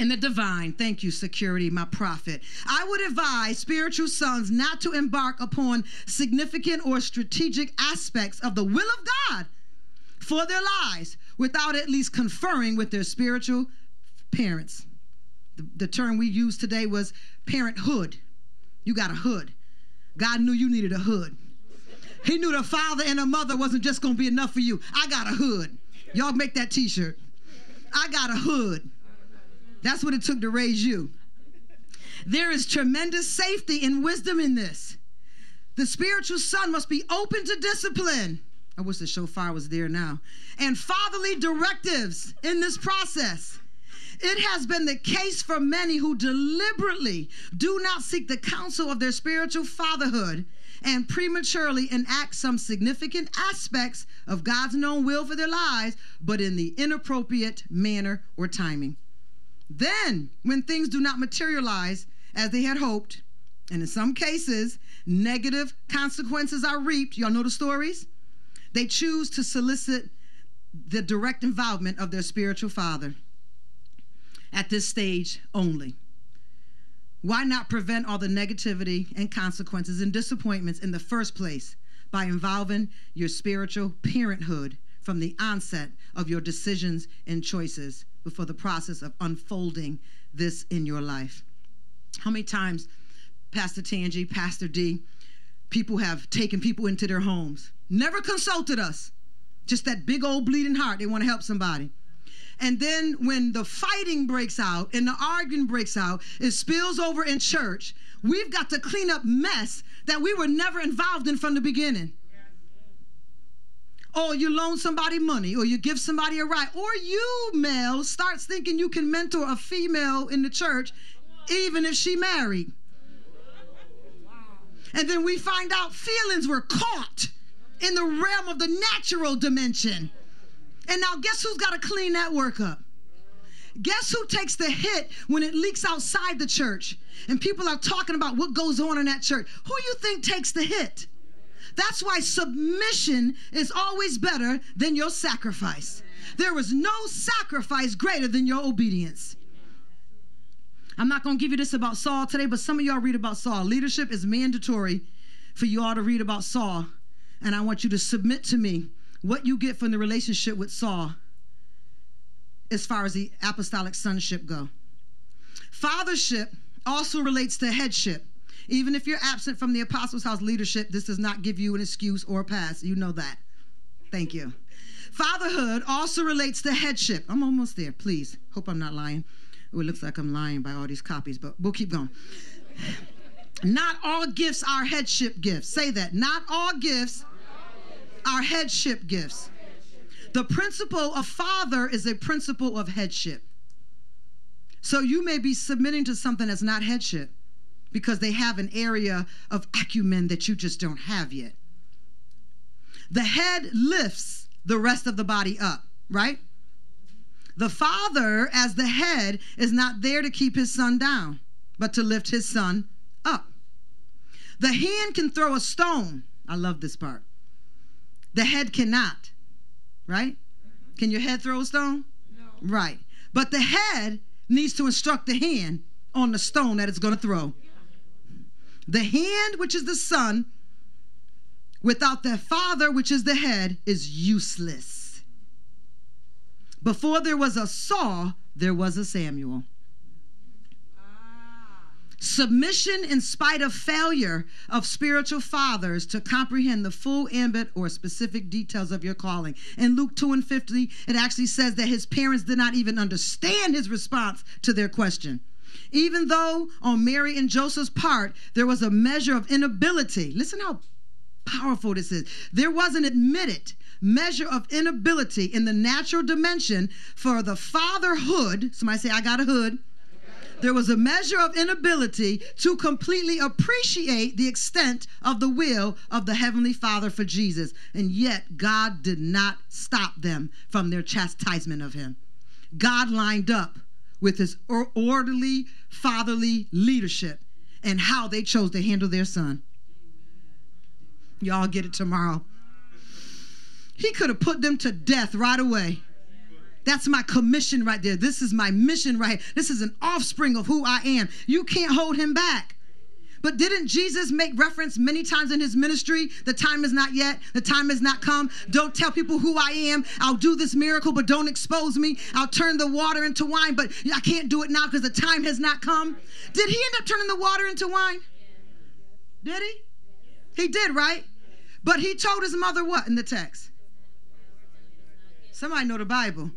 and the divine. Thank you, security, my prophet. I would advise spiritual sons not to embark upon significant or strategic aspects of the will of God for their lives without at least conferring with their spiritual parents. The term we used today was parenthood. You got a hood. God knew you needed a hood. He knew the father and the mother wasn't just going to be enough for you. I got a hood. Y'all make that t-shirt. I got a hood. That's what it took to raise you. There is tremendous safety and wisdom in this. The spiritual son must be open to discipline. I wish the shofar was there now. And fatherly directives in this process. It has been the case for many who deliberately do not seek the counsel of their spiritual fatherhood and prematurely enact some significant aspects of God's known will for their lives, but in the inappropriate manner or timing. Then, when things do not materialize as they had hoped, and in some cases, negative consequences are reaped. Y'all know the stories? They choose to solicit the direct involvement of their spiritual father. At this stage only. Why not prevent all the negativity and consequences and disappointments in the first place by involving your spiritual parenthood from the onset of your decisions and choices before the process of unfolding this in your life? How many times, Pastor Tangy, Pastor D, people have taken people into their homes, never consulted us, just that big old bleeding heart, they want to help somebody. And then when the fighting breaks out and the arguing breaks out, it spills over in church. We've got to clean up mess that we were never involved in from the beginning. Or you loan somebody money, or you give somebody a ride, or you, male, starts thinking you can mentor a female in the church even if she married. And then we find out feelings were caught in the realm of the natural dimension. And now guess who's got to clean that work up? Guess who takes the hit when it leaks outside the church and people are talking about what goes on in that church? Who you think takes the hit? That's why submission is always better than your sacrifice. There is no sacrifice greater than your obedience. I'm not going to give you this about Saul today, but some of y'all read about Saul. Leadership is mandatory for you all to read about Saul. And I want you to submit to me what you get from the relationship with Saul as far as the apostolic sonship go. Fathership also relates to headship Even if you're absent from the Apostles' House leadership, this does not give you an excuse or a pass. You know that. Thank you. Fatherhood also relates to headship. I'm almost there, please. Hope I'm not lying. Oh, it looks like I'm lying by all these copies, but we'll keep going. Not all gifts are headship gifts. Say that. Not all gifts are headship gifts. The principle of father is a principle of headship. So you may be submitting to something that's not headship because they have an area of acumen that you just don't have yet. The head lifts the rest of the body up, right? The father, as the head, is not there to keep his son down, but to lift his son up. The hand can throw a stone. I love this part. The head cannot, right? Can your head throw a stone? No. Right. But the head needs to instruct the hand on the stone that it's going to throw. The hand, which is the son, without the father, which is the head, is useless. Before there was a Saul, there was a Samuel. Submission in spite of failure of spiritual fathers to comprehend the full ambit or specific details of your calling. In Luke 2:50, it actually says that his parents did not even understand his response to their question. Even though on Mary and Joseph's part, there was a measure of inability. Listen how powerful this is. There was an admitted measure of inability in the natural dimension for the fatherhood. Somebody say, I got a hood. There was a measure of inability to completely appreciate the extent of the will of the Heavenly Father for Jesus. And yet God did not stop them from their chastisement of him. God lined up with his orderly, fatherly leadership and how they chose to handle their son. Y'all get it tomorrow. He could have put them to death right away. That's my commission right there. This is my mission right here. This is an offspring of who I am. You can't hold him back. But didn't Jesus make reference many times in his ministry? The time is not yet. The time has not come. Don't tell people who I am. I'll do this miracle, but don't expose me. I'll turn the water into wine, but I can't do it now because the time has not come. Did he end up turning the water into wine? Did he? He did, right? But he told his mother what in the text? Somebody know the Bible.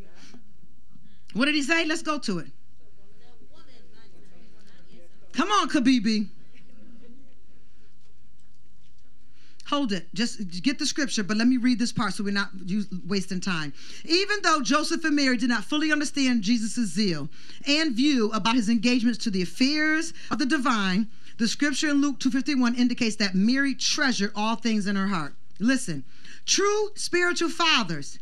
What did he say? Let's go to it. Come on, Kabibi. Hold it. Just get the scripture, but let me read this part so we're not wasting time. Even though Joseph and Mary did not fully understand Jesus' zeal and view about his engagements to the affairs of the divine, the scripture in Luke 2:51 indicates that Mary treasured all things in her heart. Listen, true spiritual fathers,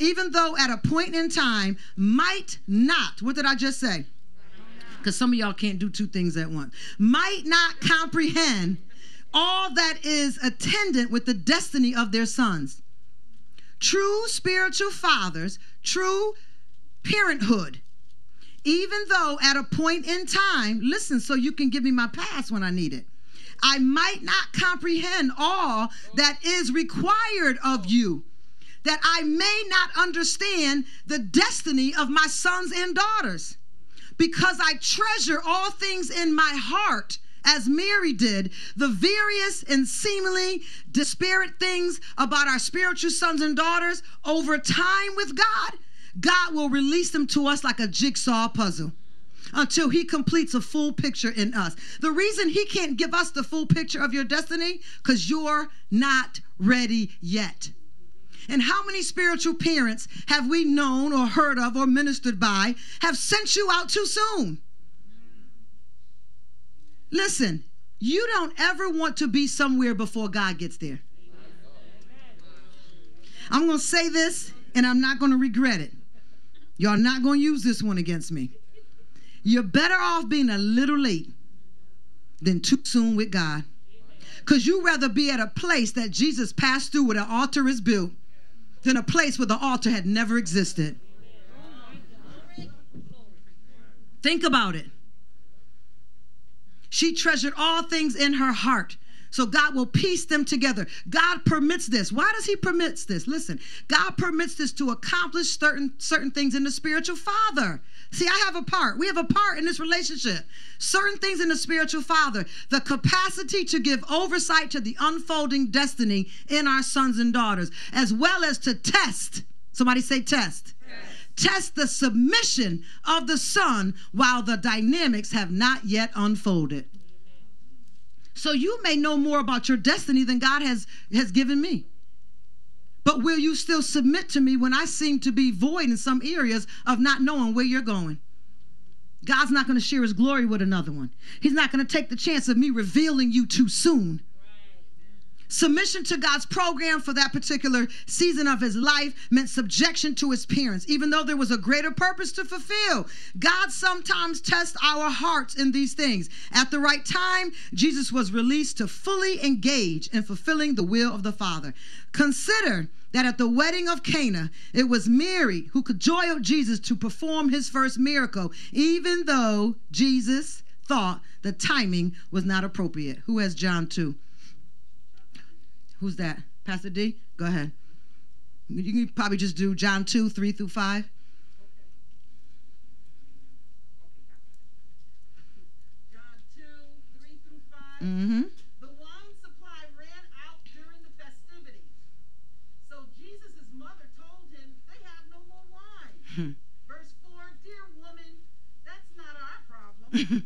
even though at a point in time, might not, what did I just say? Because some of y'all can't do two things at once. Might not comprehend all that is attendant with the destiny of their sons. True spiritual fathers, true parenthood, even though at a point in time, listen, so you can give me my pass when I need it. I might not comprehend all that is required of you, that I may not understand the destiny of my sons and daughters, because I treasure all things in my heart, as Mary did, the various and seemingly disparate things about our spiritual sons and daughters. Over time with God, God will release them to us like a jigsaw puzzle until he completes a full picture in us. The reason he can't give us the full picture of your destiny, because you're not ready yet. And how many spiritual parents have we known or heard of or ministered by have sent you out too soon? Listen, you don't ever want to be somewhere before God gets there. I'm going to say this, and I'm not going to regret it. Y'all not going to use this one against me. You're better off being a little late than too soon with God, because you'd rather be at a place that Jesus passed through where an altar is built than a place where the altar had never existed. Think about it. She treasured all things in her heart. So God will piece them together. God permits this. Why does he permit this? Listen, God permits this to accomplish certain things in the spiritual father. See, I have a part. We have a part in this relationship. Certain things in the spiritual father. The capacity to give oversight to the unfolding destiny in our sons and daughters, as well as to test. Somebody say test. Test the submission of the son while the dynamics have not yet unfolded. So you may know more about your destiny than God has given me. But will you still submit to me when I seem to be void in some areas of not knowing where you're going? God's not going to share his glory with another one. He's not going to take the chance of me revealing you too soon. Submission to God's program for that particular season of his life meant subjection to his parents, even though there was a greater purpose to fulfill. God sometimes tests our hearts in these things. At the right time, Jesus was released to fully engage in fulfilling the will of the Father. Consider that at the wedding of Cana, it was Mary who cajoled Jesus to perform his first miracle, even though Jesus thought the timing was not appropriate. Who has John 2? Who's that? Pastor D? Go ahead. You can probably just do John 2, 3 through 5. Okay. John 2, 3 through 5. Mm-hmm. The wine supply ran out during the festivities. So Jesus' mother told him, they have no more wine. Verse 4, dear woman, that's not our problem. Mm-hmm.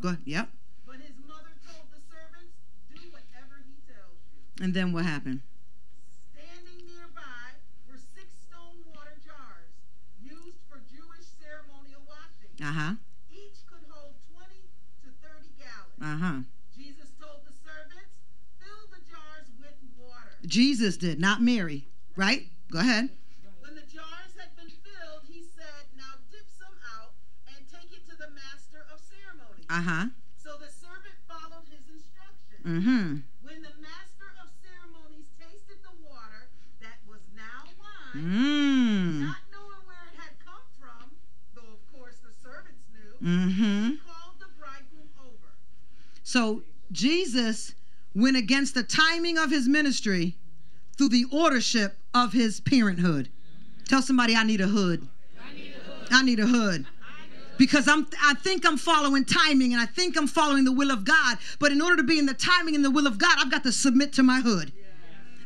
Good. Yep. But his mother told the servants, do whatever he tells you. And then what happened? Standing nearby were 6 stone water jars used for Jewish ceremonial washing. Uh-huh. Each could hold 20 to 30 gallons. Uh-huh. Jesus told the servants, fill the jars with water. Jesus did, not Mary. Right? Go ahead. Uh-huh. So the servant followed his instructions. Mm-hmm. When the master of ceremonies tasted the water that was now wine, not knowing where it had come from, though of course the servants knew, he called the bridegroom over. So Jesus went against the timing of his ministry through the ordership of his parenthood. Tell somebody, I need a hood. I need a hood. I need a hood. Because I think I'm following timing, and I think I'm following the will of God. But in order to be in the timing and the will of God, I've got to submit to my hood.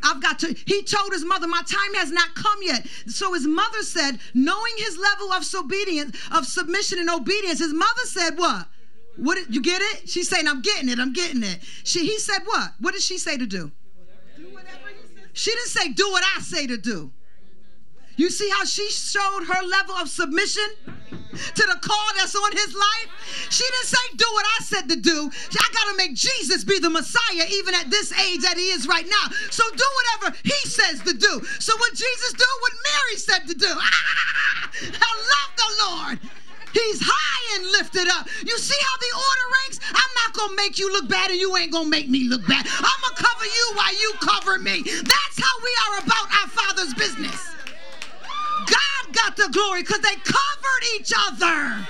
I've got to. He told his mother, my time has not come yet. So his mother said, knowing his level of submission and obedience, his mother said what? What? You get it? She's saying, I'm getting it. I'm getting it. He said what? What did she say to do? Do whatever he says. She didn't say, do what I say to do. You see how she showed her level of submission to the call that's on his life? She didn't say, do what I said to do. I got to make Jesus be the Messiah even at this age that he is right now. So do whatever he says to do. So what Jesus do? What Mary said to do. Ah, I love the Lord. He's high and lifted up. You see how the order ranks? I'm not going to make you look bad, and you ain't going to make me look bad. I'm going to cover you while you cover me. That's how we are about our Father's business. God got the glory because they covered each other.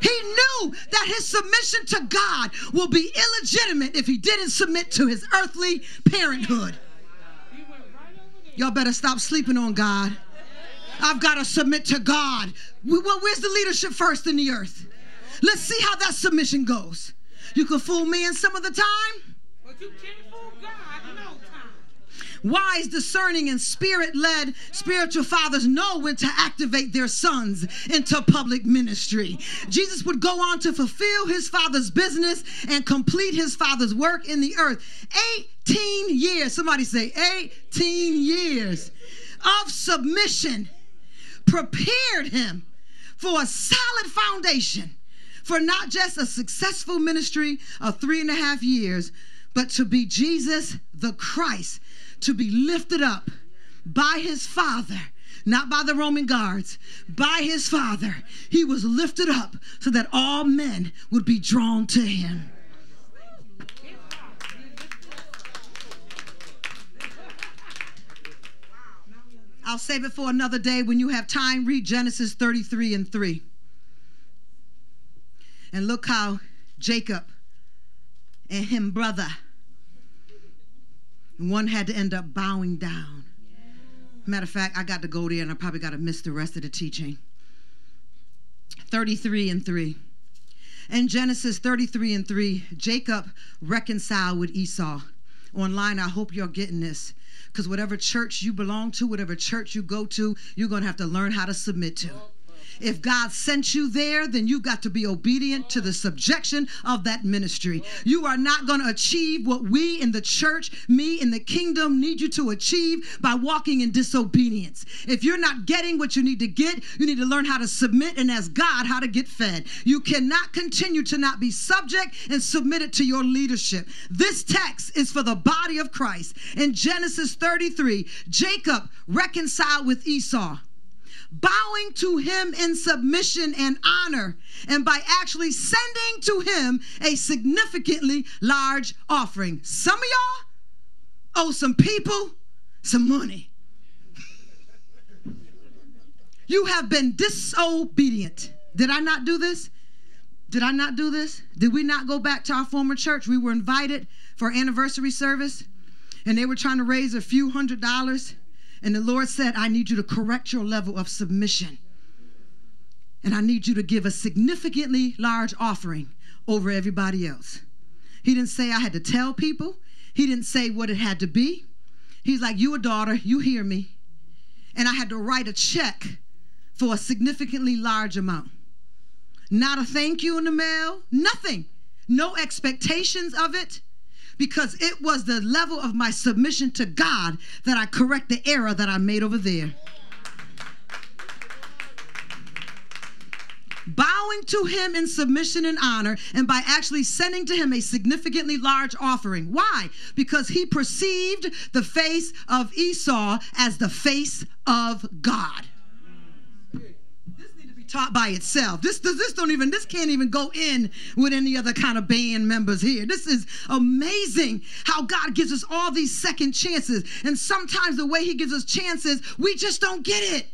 He knew that his submission to God will be illegitimate if he didn't submit to his earthly parenthood. Y'all better stop sleeping on God. I've got to submit to God. Well, where's the leadership first in the earth? Let's see how that submission goes. You can fool man some of the time, but you can't fool God no time. Wise, discerning, and spirit-led spiritual fathers know when to activate their sons into public ministry. Jesus would go on to fulfill his Father's business and complete his Father's work in the earth. 18 years, somebody say 18 years of submission prepared him for a solid foundation for not just a successful ministry of 3.5 years, but to be Jesus the Christ, to be lifted up by his Father, not by the Roman guards, by his Father. He was lifted up so that all men would be drawn to him. I'll save it for another day. When you have time, read Genesis 33 and 3. And look how Jacob and him brother, one had to end up bowing down. Matter of fact, I got to go there and I probably got to miss the rest of the teaching. 33:3. In Genesis 33:3, Jacob reconciled with Esau. Online, I hope you're getting this, because whatever church you belong to, whatever church you go to, you're going to have to learn how to submit to. If God sent you there, then you've got to be obedient to the subjection of that ministry. You are not going to achieve what we in the church, me in the kingdom, need you to achieve by walking in disobedience. If you're not getting what you need to get, you need to learn how to submit and ask God how to get fed. You cannot continue to not be subject and submitted to your leadership. This text is for the body of Christ. In Genesis 33, Jacob reconciled with Esau, bowing to him in submission and honor, and by actually sending to him a significantly large offering. Some of y'all owe some people some money. You have been disobedient. Did I not do this? Did I not do this? Did we not go back to our former church? We were invited for anniversary service, and they were trying to raise a few $100. And the Lord said, I need you to correct your level of submission. And I need you to give a significantly large offering over everybody else. He didn't say I had to tell people. He didn't say what it had to be. He's like, you a daughter, you hear me. And I had to write a check for a significantly large amount. Not a thank you in the mail, nothing. No expectations of it. Because it was the level of my submission to God that I correct the error that I made over there. Bowing to him in submission and honor, and by actually sending to him a significantly large offering. Why? Because he perceived the face of Esau as the face of God. Taught by itself. This can't even go in with any other kind of band members here. This is amazing how God gives us all these second chances. And sometimes the way he gives us chances, we just don't get it.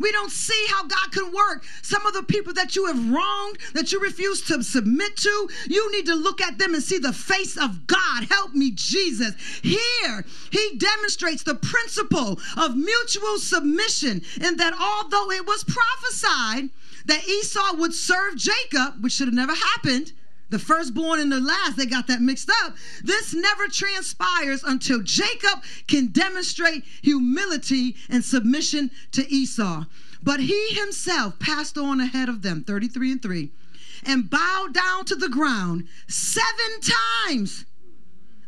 We don't see how God can work. Some of the people that you have wronged, that you refuse to submit to, you need to look at them and see the face of God. Help me, Jesus. Here, he demonstrates the principle of mutual submission, in that although it was prophesied that Esau would serve Jacob, which should have never happened, the firstborn and the last, they got that mixed up. This never transpires until Jacob can demonstrate humility and submission to Esau. But he himself passed on ahead of them, 33:3, and bowed down to the ground 7 times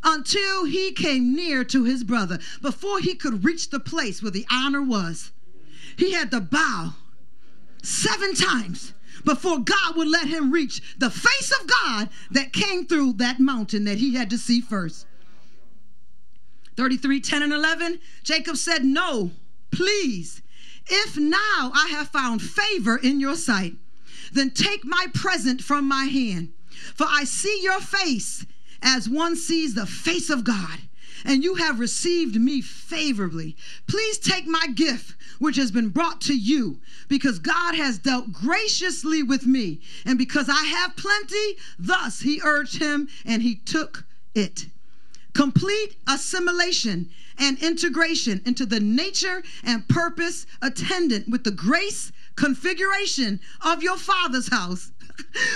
until he came near to his brother. Before he could reach the place where the honor was, he had to bow 7 times. Before God would let him reach the face of God that came through that mountain that he had to see first. 33:10 and 11, Jacob said, no, please, if now I have found favor in your sight, then take my present from my hand. For I see your face as one sees the face of God, and you have received me favorably. Please take my gift, which has been brought to you, because God has dealt graciously with me, and because I have plenty. Thus he urged him, and he took it. Complete assimilation and integration into the nature and purpose attendant with the grace configuration of your Father's house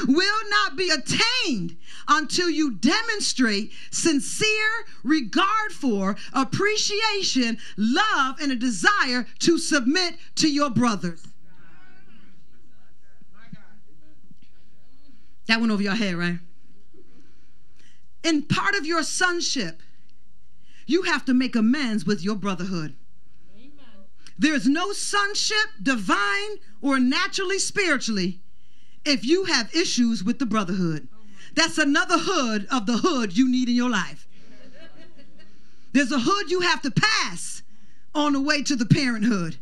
will not be attained until you demonstrate sincere regard for, appreciation, love, and a desire to submit to your brothers. That went over your head, right? In part of your sonship, you have to make amends with your brotherhood. There's no sonship, divine or naturally spiritually, if you have issues with the brotherhood. That's another hood of the hood you need in your life. There's a hood you have to pass on the way to the parenthood.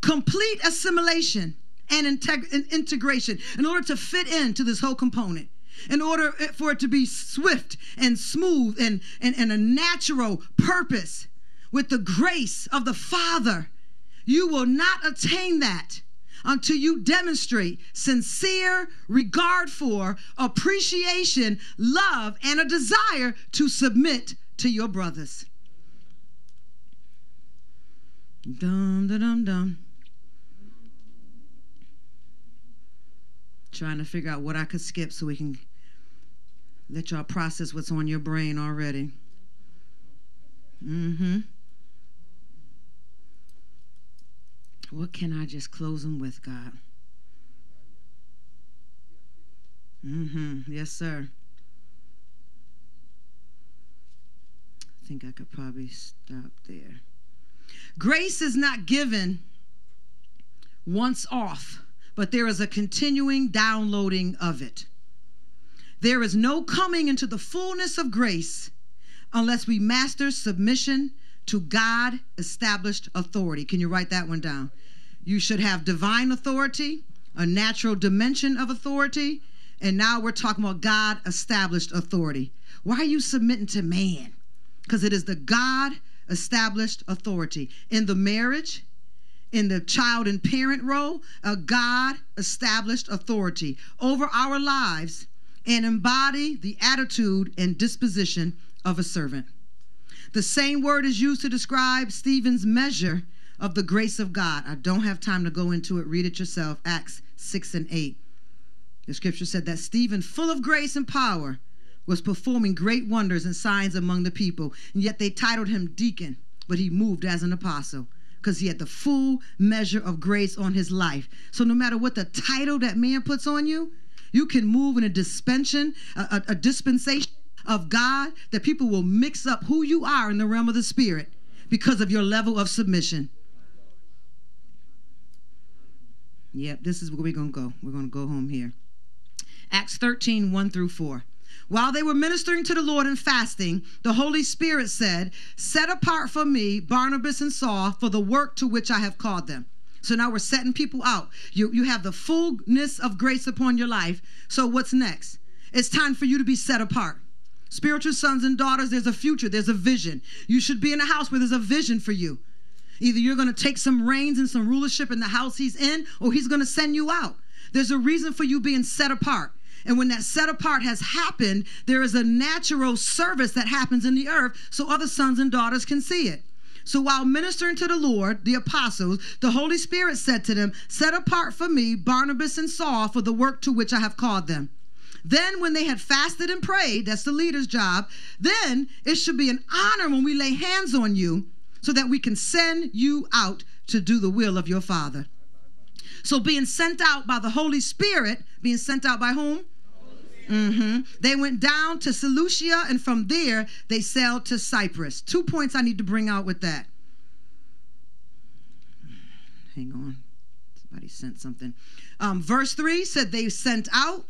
Complete assimilation and integration in order to fit into this whole component. In order for it to be swift and smooth and a natural purpose with the grace of the Father, you will not attain that until you demonstrate sincere regard for, appreciation, love, and a desire to submit to your brothers. Dum, da, dum, dum. Trying to figure out what I could skip so we can let y'all process what's on your brain already. Mm-hmm. What can I just close them with, God? Mm-hmm. Yes, sir. I think I could probably stop there. Grace is not given once off, but there is a continuing downloading of it. There is no coming into the fullness of grace unless we master submission to God-established authority. Can you write that one down? You should have divine authority, a natural dimension of authority, and now we're talking about God-established authority. Why are you submitting to man? Because it is the God-established authority. In the marriage, in the child and parent role, a God-established authority over our lives, and embody the attitude and disposition of a servant. The same word is used to describe Stephen's measure of the grace of God. I don't have time to go into it. Read it yourself. Acts 6 and 8. The scripture said that Stephen, full of grace and power, was performing great wonders and signs among the people. And yet they titled him deacon, but he moved as an apostle because he had the full measure of grace on his life. So no matter what the title that man puts on you, you can move in a dispensation of God that people will mix up who you are in the realm of the spirit because of your level of submission. Yep, this is where we're going to go. We're going to go home here. Acts 13, 1 through 4. While they were ministering to the Lord and fasting, the Holy Spirit said, "Set apart for me Barnabas and Saul for the work to which I have called them." So now we're setting people out. You have the fullness of grace upon your life. So what's next? It's time for you to be set apart. Spiritual sons and daughters, there's a future. There's a vision. You should be in a house where there's a vision for you. Either you're going to take some reins and some rulership in the house he's in, or he's going to send you out. There's a reason for you being set apart. And when that set apart has happened, there is a natural service that happens in the earth so other sons and daughters can see it. So while ministering to the Lord, the apostles, the Holy Spirit said to them, "Set apart for me Barnabas and Saul for the work to which I have called them." Then when they had fasted and prayed, that's the leader's job, then it should be an honor when we lay hands on you so that we can send you out to do the will of your Father. So being sent out by the Holy Spirit, being sent out by whom? Mm-hmm. They went down to Seleucia, and from there they sailed to Cyprus. 2 points I need to bring out with that. Hang on. Somebody sent something. Verse 3 said they sent out.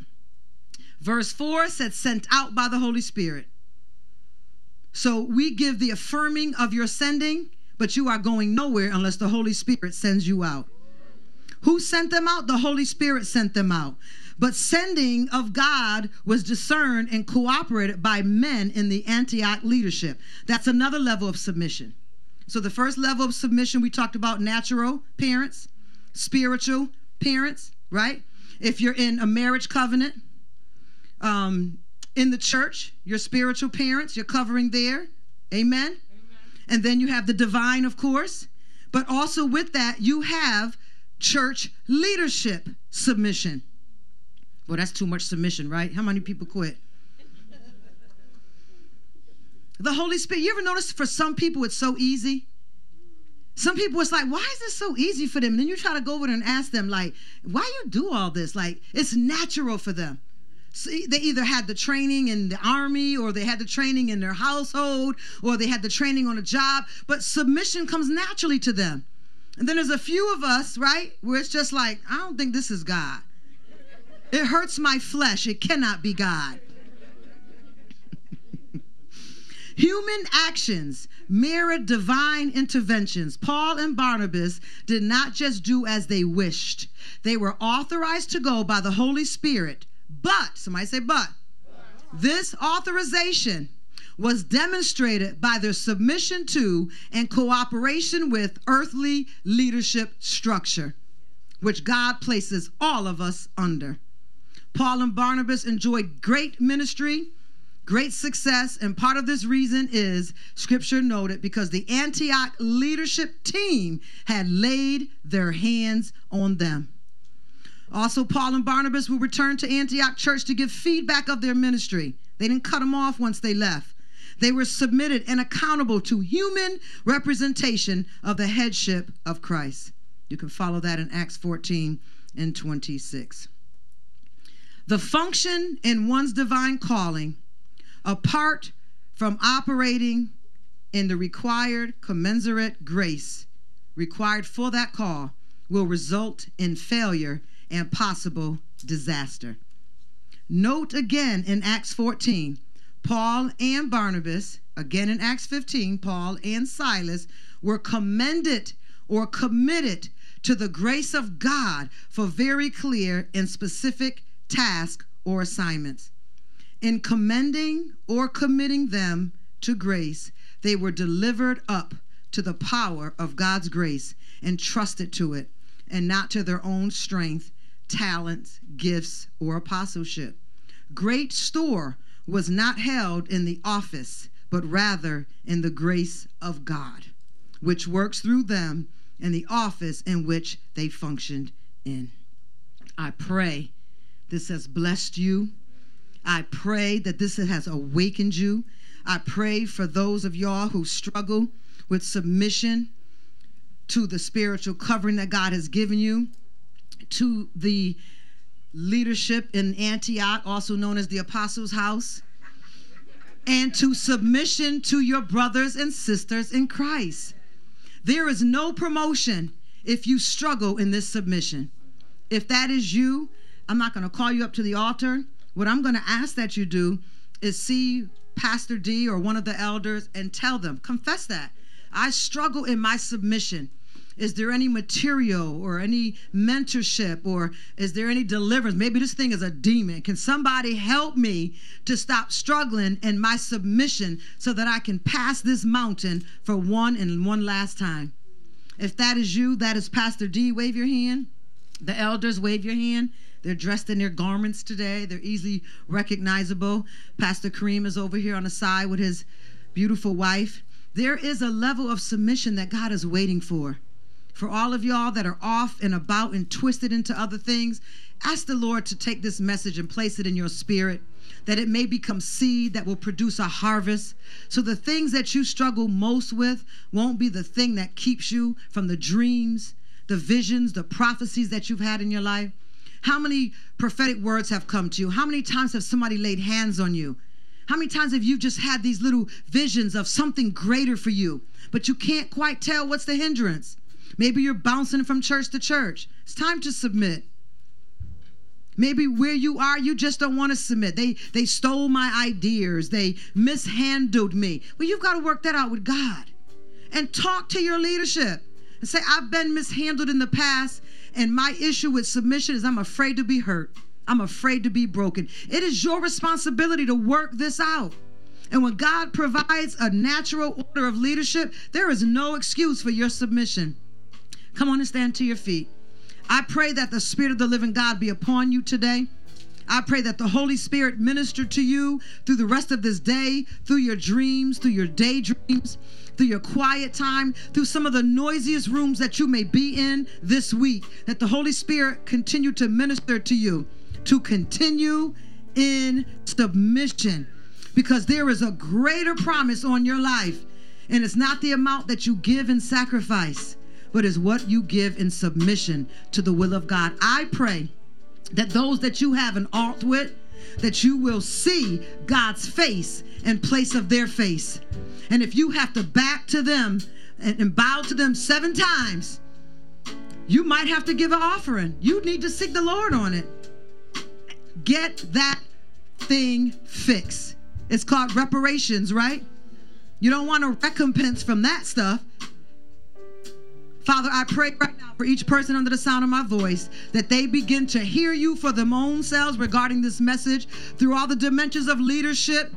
Verse 4 said sent out by the Holy Spirit. So we give the affirming of your sending, but you are going nowhere unless the Holy Spirit sends you out. Who sent them out? The Holy Spirit sent them out. But sending of God was discerned and cooperated by men in the Antioch leadership. That's another level of submission. So the first level of submission, we talked about natural parents, spiritual parents, right? If you're in a marriage covenant, in the church, your spiritual parents, you're covering there. Amen? Amen. And then you have the divine, of course. But also with that, you have church leadership submission. Well, that's too much submission, right? How many people quit? The Holy Spirit, you ever notice for some people it's so easy? Some people it's like, why is this so easy for them? And then you try to go over there and ask them, like, why you do all this? Like, it's natural for them. See, they either had the training in the army, or they had the training in their household, or they had the training on a job, but submission comes naturally to them. And then there's a few of us, right, where it's just like, I don't think this is God. It hurts my flesh. It cannot be God. Human actions mirror divine interventions. Paul and Barnabas did not just do as they wished. They were authorized to go by the Holy Spirit. But, somebody say but, this authorization was demonstrated by their submission to and cooperation with earthly leadership structure. which God places all of us under. Paul and Barnabas enjoyed great ministry, great success, and part of this reason is, Scripture noted, because the Antioch leadership team had laid their hands on them. Also, Paul and Barnabas will return to Antioch Church to give feedback of their ministry. They didn't cut them off once they left. They were submitted and accountable to human representation of the headship of Christ. You can follow that in Acts 14 and 26. The function in one's divine calling, apart from operating in the required commensurate grace required for that call, will result in failure and possible disaster. Note again in Acts 14, Paul and Barnabas, again in Acts 15, Paul and Silas were commended or committed to the grace of God for very clear and specific tasks or assignments. In commending or committing them to grace, they were delivered up to the power of God's grace and trusted to it, and not to their own strength, talents, gifts, or apostleship. Great store was not held in the office, but rather in the grace of God, which works through them in the office in which they functioned in. I pray this has blessed you. I pray that this has awakened you. I pray for those of y'all who struggle with submission to the spiritual covering that God has given you, to the leadership in Antioch, also known as the Apostles' House, and to submission to your brothers and sisters in Christ. There is no promotion if you struggle in this submission. If that is you, I'm not going to call you up to the altar. What I'm going to ask that you do is see Pastor D or one of the elders and tell them, confess that. I struggle in my submission. Is there any material or any mentorship, or is there any deliverance? Maybe this thing is a demon. Can somebody help me to stop struggling in my submission so that I can pass this mountain for one last time? If that is you, that is Pastor D. Wave your hand. The elders, wave your hand. They're dressed in their garments today. They're easily recognizable. Pastor Kareem is over here on the side with his beautiful wife. There is a level of submission that God is waiting for. For all of y'all that are off and about and twisted into other things, ask the Lord to take this message and place it in your spirit, that it may become seed that will produce a harvest. So the things that you struggle most with won't be the thing that keeps you from the dreams, the visions, the prophecies that you've had in your life. How many prophetic words have come to you? How many times have somebody laid hands on you? How many times have you just had these little visions of something greater for you, but you can't quite tell what's the hindrance? Maybe you're bouncing from church to church. It's time to submit. Maybe where you are, you just don't want to submit. They stole my ideas. They mishandled me. Well, you've got to work that out with God and talk to your leadership and say, I've been mishandled in the past, and my issue with submission is I'm afraid to be hurt. I'm afraid to be broken. It is your responsibility to work this out. And when God provides a natural order of leadership, there is no excuse for your submission. Come on and stand to your feet. I pray that the Spirit of the living God be upon you today. I pray that the Holy Spirit minister to you through the rest of this day, through your dreams, through your daydreams, through your quiet time, through some of the noisiest rooms that you may be in this week, that the Holy Spirit continue to minister to you, to continue in submission, because there is a greater promise on your life, and it's not the amount that you give in sacrifice, but is what you give in submission to the will of God. I pray that those that you have an alt with, that you will see God's face in place of their face. And if you have to back to them and bow to them 7 times, you might have to give an offering. You need to seek the Lord on it. Get that thing fixed. It's called reparations, right? You don't want a recompense from that stuff. Father, I pray right now for each person under the sound of my voice, that they begin to hear you for their own selves regarding this message, through all the dimensions of leadership,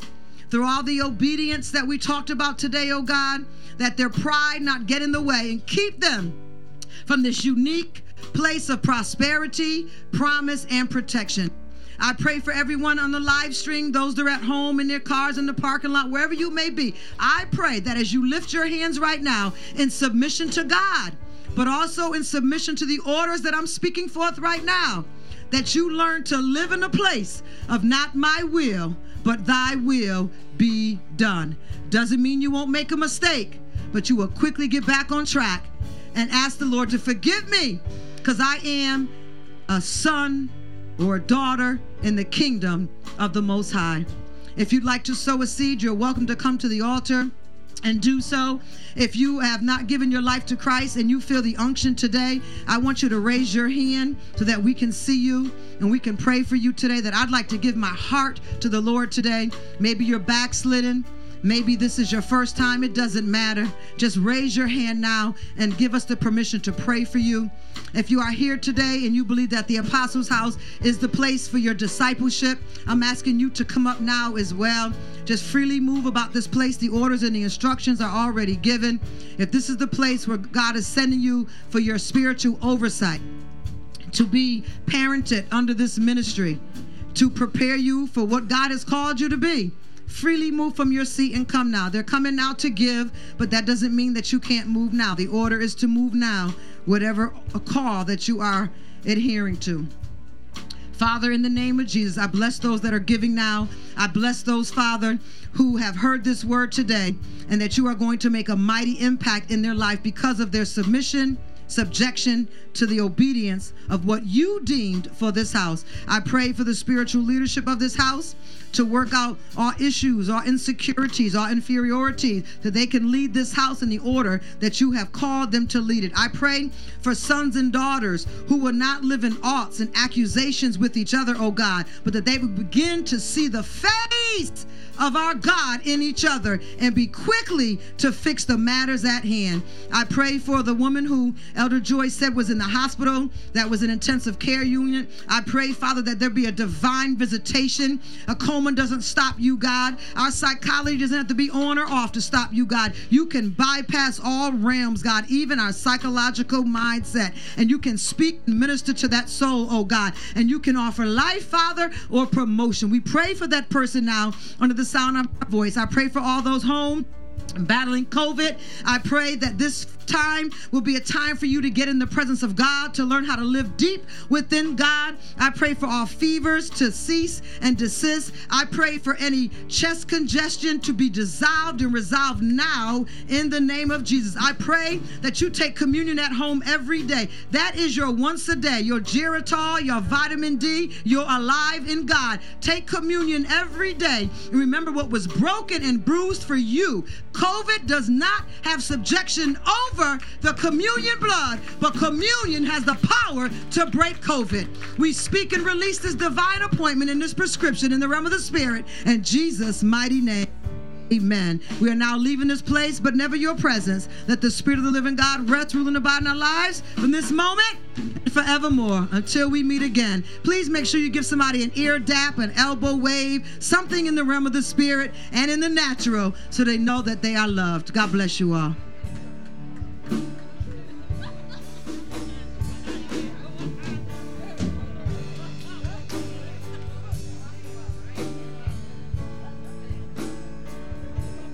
through all the obedience that we talked about today, oh God, that their pride not get in the way and keep them from this unique place of prosperity, promise, and protection. I pray for everyone on the live stream, those that are at home, in their cars, in the parking lot, wherever you may be. I pray that as you lift your hands right now in submission to God, but also in submission to the orders that I'm speaking forth right now, that you learn to live in a place of not my will, but thy will be done. Doesn't mean you won't make a mistake, but you will quickly get back on track and ask the Lord to forgive me because I am a son or a daughter in the kingdom of the Most High. If you'd like to sow a seed, you're welcome to come to the altar and do so. If you have not given your life to Christ and you feel the unction today, I want you to raise your hand so that we can see you and we can pray for you today, that I'd like to give my heart to the Lord today. Maybe you're backslidden. Maybe this is your first time. It doesn't matter. Just raise your hand now and give us the permission to pray for you. If you are here today and you believe that the Apostles' House is the place for your discipleship, I'm asking you to come up now as well. Just freely move about this place. The orders and the instructions are already given. If this is the place where God is sending you for your spiritual oversight, to be parented under this ministry, to prepare you for what God has called you to be, freely move from your seat and come now. They're coming now to give, but that doesn't mean that you can't move now. The order is to move now, whatever call that you are adhering to. Father, in the name of Jesus, I bless those that are giving now. I bless those, Father, who have heard this word today, and that you are going to make a mighty impact in their life because of their submission, subjection to the obedience of what you deemed for this house. I pray for the spiritual leadership of this house to work out our issues, our insecurities, our inferiorities, that they can lead this house in the order that you have called them to lead it. I pray for sons and daughters who will not live in oughts and accusations with each other, oh God, but that they would begin to see the face of our God in each other and be quickly to fix the matters at hand. I pray for the woman who Elder Joy said was in the hospital, that was an intensive care unit. I pray, Father, that there be a divine visitation. A coma doesn't stop you, God. Our psychology doesn't have to be on or off to stop you, God. You can bypass all realms, God, even our psychological mindset, and you can speak and minister to that soul, oh God, and you can offer life, Father, or promotion. We pray for that person now under the sound of my voice. I pray for all those home battling COVID. I pray that this time will be a time for you to get in the presence of God, to learn how to live deep within God. I pray for all fevers to cease and desist. I pray for any chest congestion to be dissolved and resolved now in the name of Jesus. I pray that you take communion at home every day. That is your once a day, your Geritol, your vitamin D. You're alive in God. Take communion every day. And remember what was broken and bruised for you. COVID does not have subjection over the communion blood, but communion has the power to break COVID. We speak and release this divine appointment and this prescription in the realm of the Spirit in Jesus' mighty name. Amen. We are now leaving this place, but never your presence. Let the Spirit of the living God rest, rule, and abide in our lives from this moment and forevermore until we meet again. Please make sure you give somebody an ear dap, an elbow wave, something in the realm of the Spirit and in the natural so they know that they are loved. God bless you all.